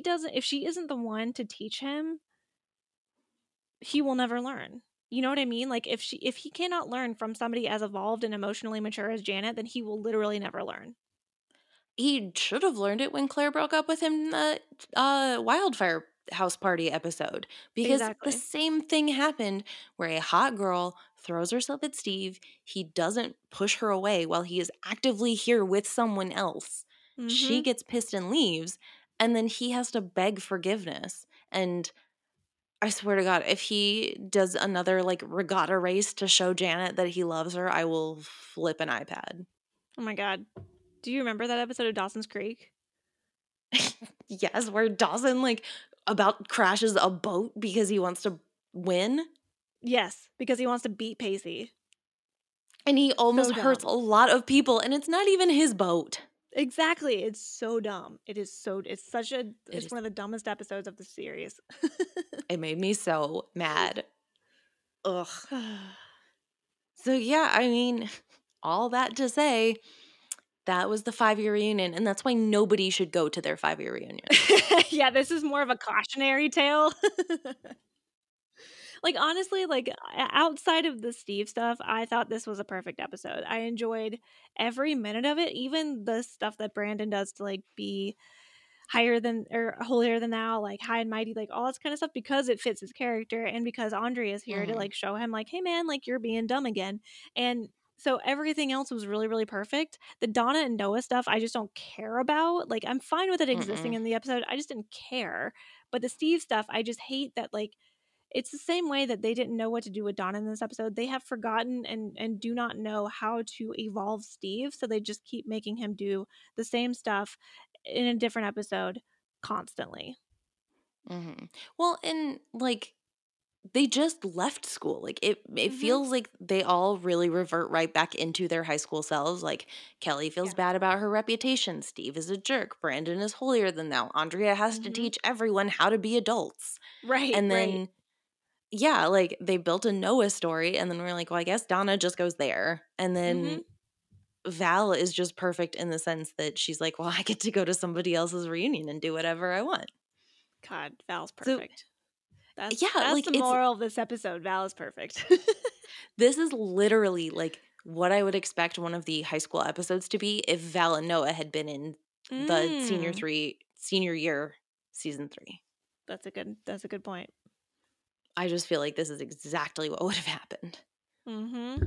isn't the one to teach him, he will never learn. You know what I mean? Like if he cannot learn from somebody as evolved and emotionally mature as Janet, then he will literally never learn. He should have learned it when Claire broke up with him in the Wildfire House Party episode, because the same thing happened where a hot girl throws herself at Steve. He doesn't push her away while he is actively here with someone else. She gets pissed and leaves, and then he has to beg forgiveness. And I swear to God, if he does another like regatta race to show Janet that he loves her, I will flip an iPad. Oh my God. Do you remember that episode of Dawson's Creek? Yes, where Dawson like about crashes a boat because he wants to win. Yes, because he wants to beat Pacey. And he almost hurts a lot of people, and it's not even his boat. Exactly. It's so dumb. It is so – it's such a – it's one of the dumbest episodes of the series. It made me so mad. Ugh. So, yeah, I mean, all that to say – that was the 5-year reunion, and that's why nobody should go to their 5-year reunion. Yeah, this is more of a cautionary tale. Like, honestly, like, outside of the Steve stuff, I thought this was a perfect episode. I enjoyed every minute of it, even the stuff that Brandon does to, like, be higher than or holier than thou, like high and mighty, like all this kind of stuff, because it fits his character and because Andrea's here to, like, show him, like, hey, man, like, you're being dumb again. And so everything else was really, really perfect. The Donna and Noah stuff, I just don't care about. Like, I'm fine with it existing in the episode. I just didn't care. But the Steve stuff, I just hate that, like, it's the same way that they didn't know what to do with Donna in this episode. They have forgotten and do not know how to evolve Steve, so they just keep making him do the same stuff in a different episode constantly. Well, and, like, they just left school. Like, it mm-hmm. feels like they all really revert right back into their high school selves. Like, Kelly feels bad about her reputation. Steve is a jerk. Brandon is holier than thou. Andrea has to teach everyone how to be adults. Right. And then, yeah, like, they built a Noah story, and then we're like, well, I guess Donna just goes there. And then Val is just perfect in the sense that she's like, well, I get to go to somebody else's reunion and do whatever I want. God, Val's perfect. So, that's like, the moral of this episode. Val is perfect. This is literally like what I would expect one of the high school episodes to be if Val and Noah had been in the senior year season 3. That's a good point. I just feel like this is exactly what would have happened. Mm-hmm.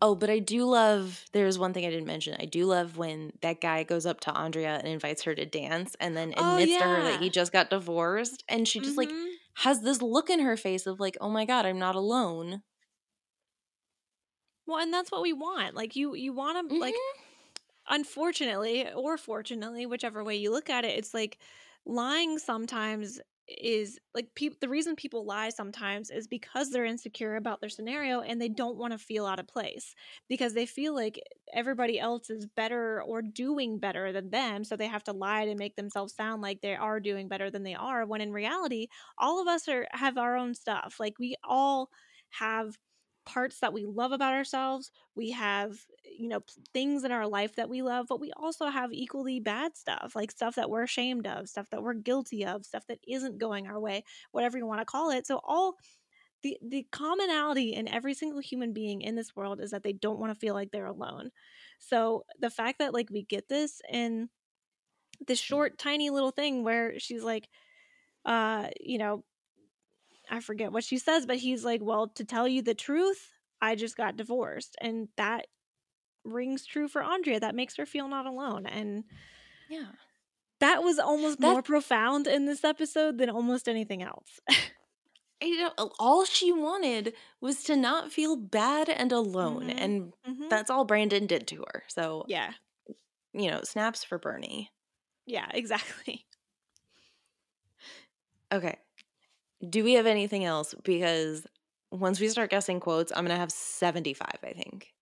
Oh, but I do love – there's one thing I didn't mention. I do love when that guy goes up to Andrea and invites her to dance and then admits to her that he just got divorced. And she just like has this look in her face of like, oh my God, I'm not alone. Well, and that's what we want. Like you want to like – unfortunately or fortunately, whichever way you look at it, it's like lying sometimes – is like the reason people lie sometimes is because they're insecure about their scenario and they don't want to feel out of place because they feel like everybody else is better or doing better than them, so they have to lie to make themselves sound like they are doing better than they are, when in reality all of us have our own stuff. Like, we all have parts that we love about ourselves. We have, you know, things in our life that we love, but we also have equally bad stuff, like stuff that we're ashamed of, stuff that we're guilty of, stuff that isn't going our way, whatever you want to call it. So all the commonality in every single human being in this world is that they don't want to feel like they're alone. So the fact that like we get this in this short, tiny little thing where she's like, you know, I forget what she says, but he's like, well, to tell you the truth, I just got divorced. And that rings true for Andrea. That makes her feel not alone. And yeah, that was almost more profound in this episode than almost anything else. You know, all she wanted was to not feel bad and alone. Mm-hmm. And that's all Brandon did to her. So, yeah, you know, snaps for Bernie. Yeah, exactly. Okay. Do we have anything else? Because once we start guessing quotes, I'm going to have 75, I think.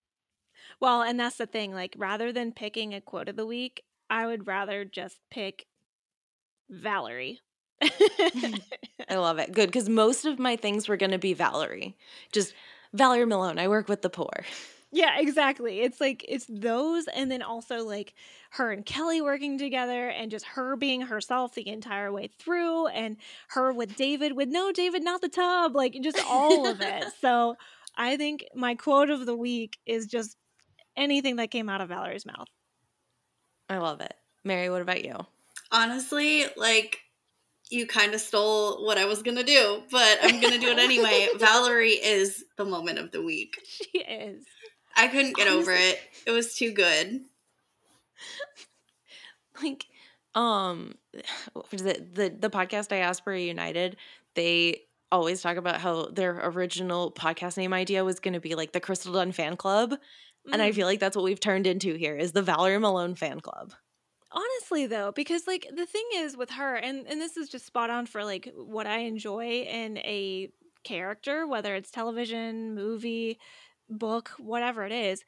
Well, and that's the thing. Like, rather than picking a quote of the week, I would rather just pick Valerie. I love it. Good, because most of my things were going to be Valerie. Just Valerie Malone, I work with the poor. Yeah, exactly. It's like, it's those, and then also like her and Kelly working together and just her being herself the entire way through, and her with David with no David, not the tub, like just all of it. So I think my quote of the week is just anything that came out of Valerie's mouth. I love it. Mary, what about you? Honestly, like, you kind of stole what I was going to do, but I'm going to do it anyway. Valerie is the moment of the week. She is. I couldn't get over it. It was too good. Like, the podcast Diaspora United, they always talk about how their original podcast name idea was going to be like the Crystal Dunn Fan Club. Mm. And I feel like that's what we've turned into here, is the Valerie Malone Fan Club. Honestly, though, because like the thing is with her, and this is just spot on for like what I enjoy in a character, whether it's television, movie, book, whatever it is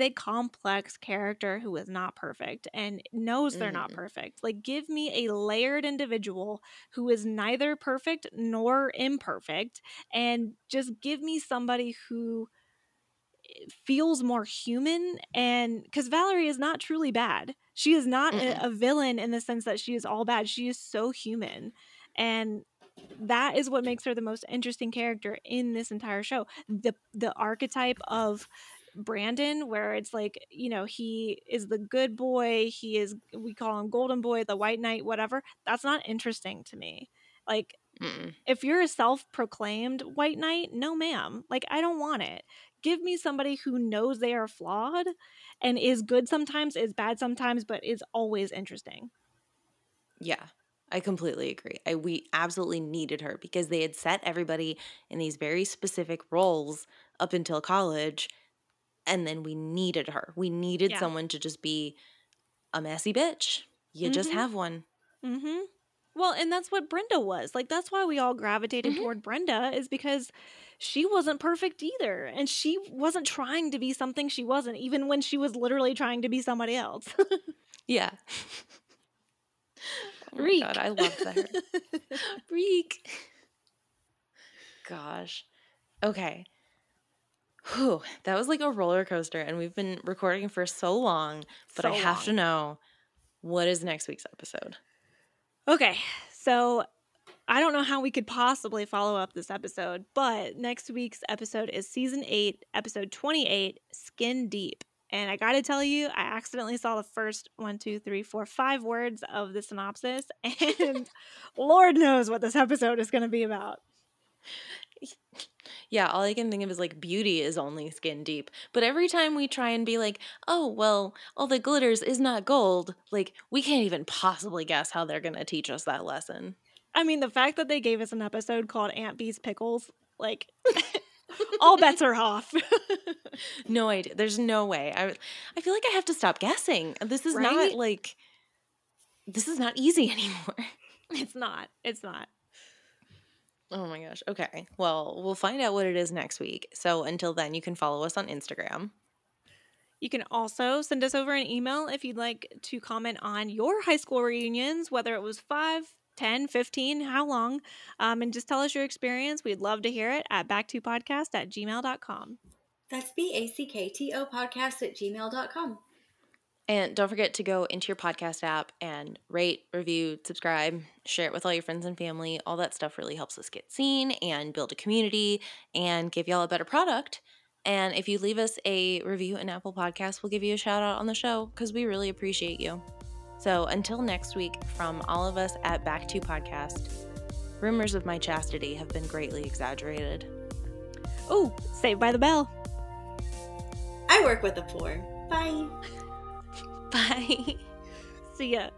a complex character who is not perfect and knows they're not perfect. Like, give me a layered individual who is neither perfect nor imperfect, and just give me somebody who feels more human. And because Valerie is not truly bad. She is not a villain in the sense that she is all bad. She is so human, and that is what makes her the most interesting character in this entire show. The archetype of Brandon, where it's like, you know, he is the good boy, he is, we call him Golden Boy, the White Knight, whatever, that's not interesting to me. Like, if you're a self-proclaimed White Knight, no ma'am, like, I don't want it. Give me somebody who knows they are flawed and is good sometimes, is bad sometimes, but is always interesting. Yeah, I completely agree. We absolutely needed her because they had set everybody in these very specific roles up until college, and then we needed her. We needed someone to just be a messy bitch. You just have one. Well, and that's what Brenda was. Like, that's why we all gravitated toward Brenda, is because she wasn't perfect either. And she wasn't trying to be something she wasn't, even when she was literally trying to be somebody else. Yeah. Oh my God, I love that. Reek. Gosh. Okay. Whew, that was like a roller coaster, and we've been recording for so long, but I have to know, what is next week's episode? Okay, so I don't know how we could possibly follow up this episode, but next week's episode is Season 8, Episode 28, Skin Deep. And I gotta tell you, I accidentally saw the first 5 words of the synopsis, and Lord knows what this episode is gonna be about. Yeah, all I can think of is, like, beauty is only skin deep. But every time we try and be like, oh, well, all that glitters is not gold, like, we can't even possibly guess how they're going to teach us that lesson. I mean, the fact that they gave us an episode called Aunt Bee's Pickles, like, all bets are off. No idea. There's no way. I feel like I have to stop guessing. This is not, like, this is not easy anymore. It's not. It's not. Oh my gosh. Okay. Well, we'll find out what it is next week. So until then, you can follow us on Instagram. You can also send us over an email if you'd like to comment on your high school reunions, whether it was 5, 10, 15, how long, and just tell us your experience. We'd love to hear it at backtopodcast@gmail.com. That's backtopodcast@gmail.com. And don't forget to go into your podcast app and rate, review, subscribe, share it with all your friends and family. All that stuff really helps us get seen and build a community and give y'all a better product. And if you leave us a review in Apple Podcasts, we'll give you a shout out on the show because we really appreciate you. So until next week, from all of us at Back to Podcast, rumors of my chastity have been greatly exaggerated. Oh, Saved by the Bell. I work with the poor. Bye. Bye. See ya.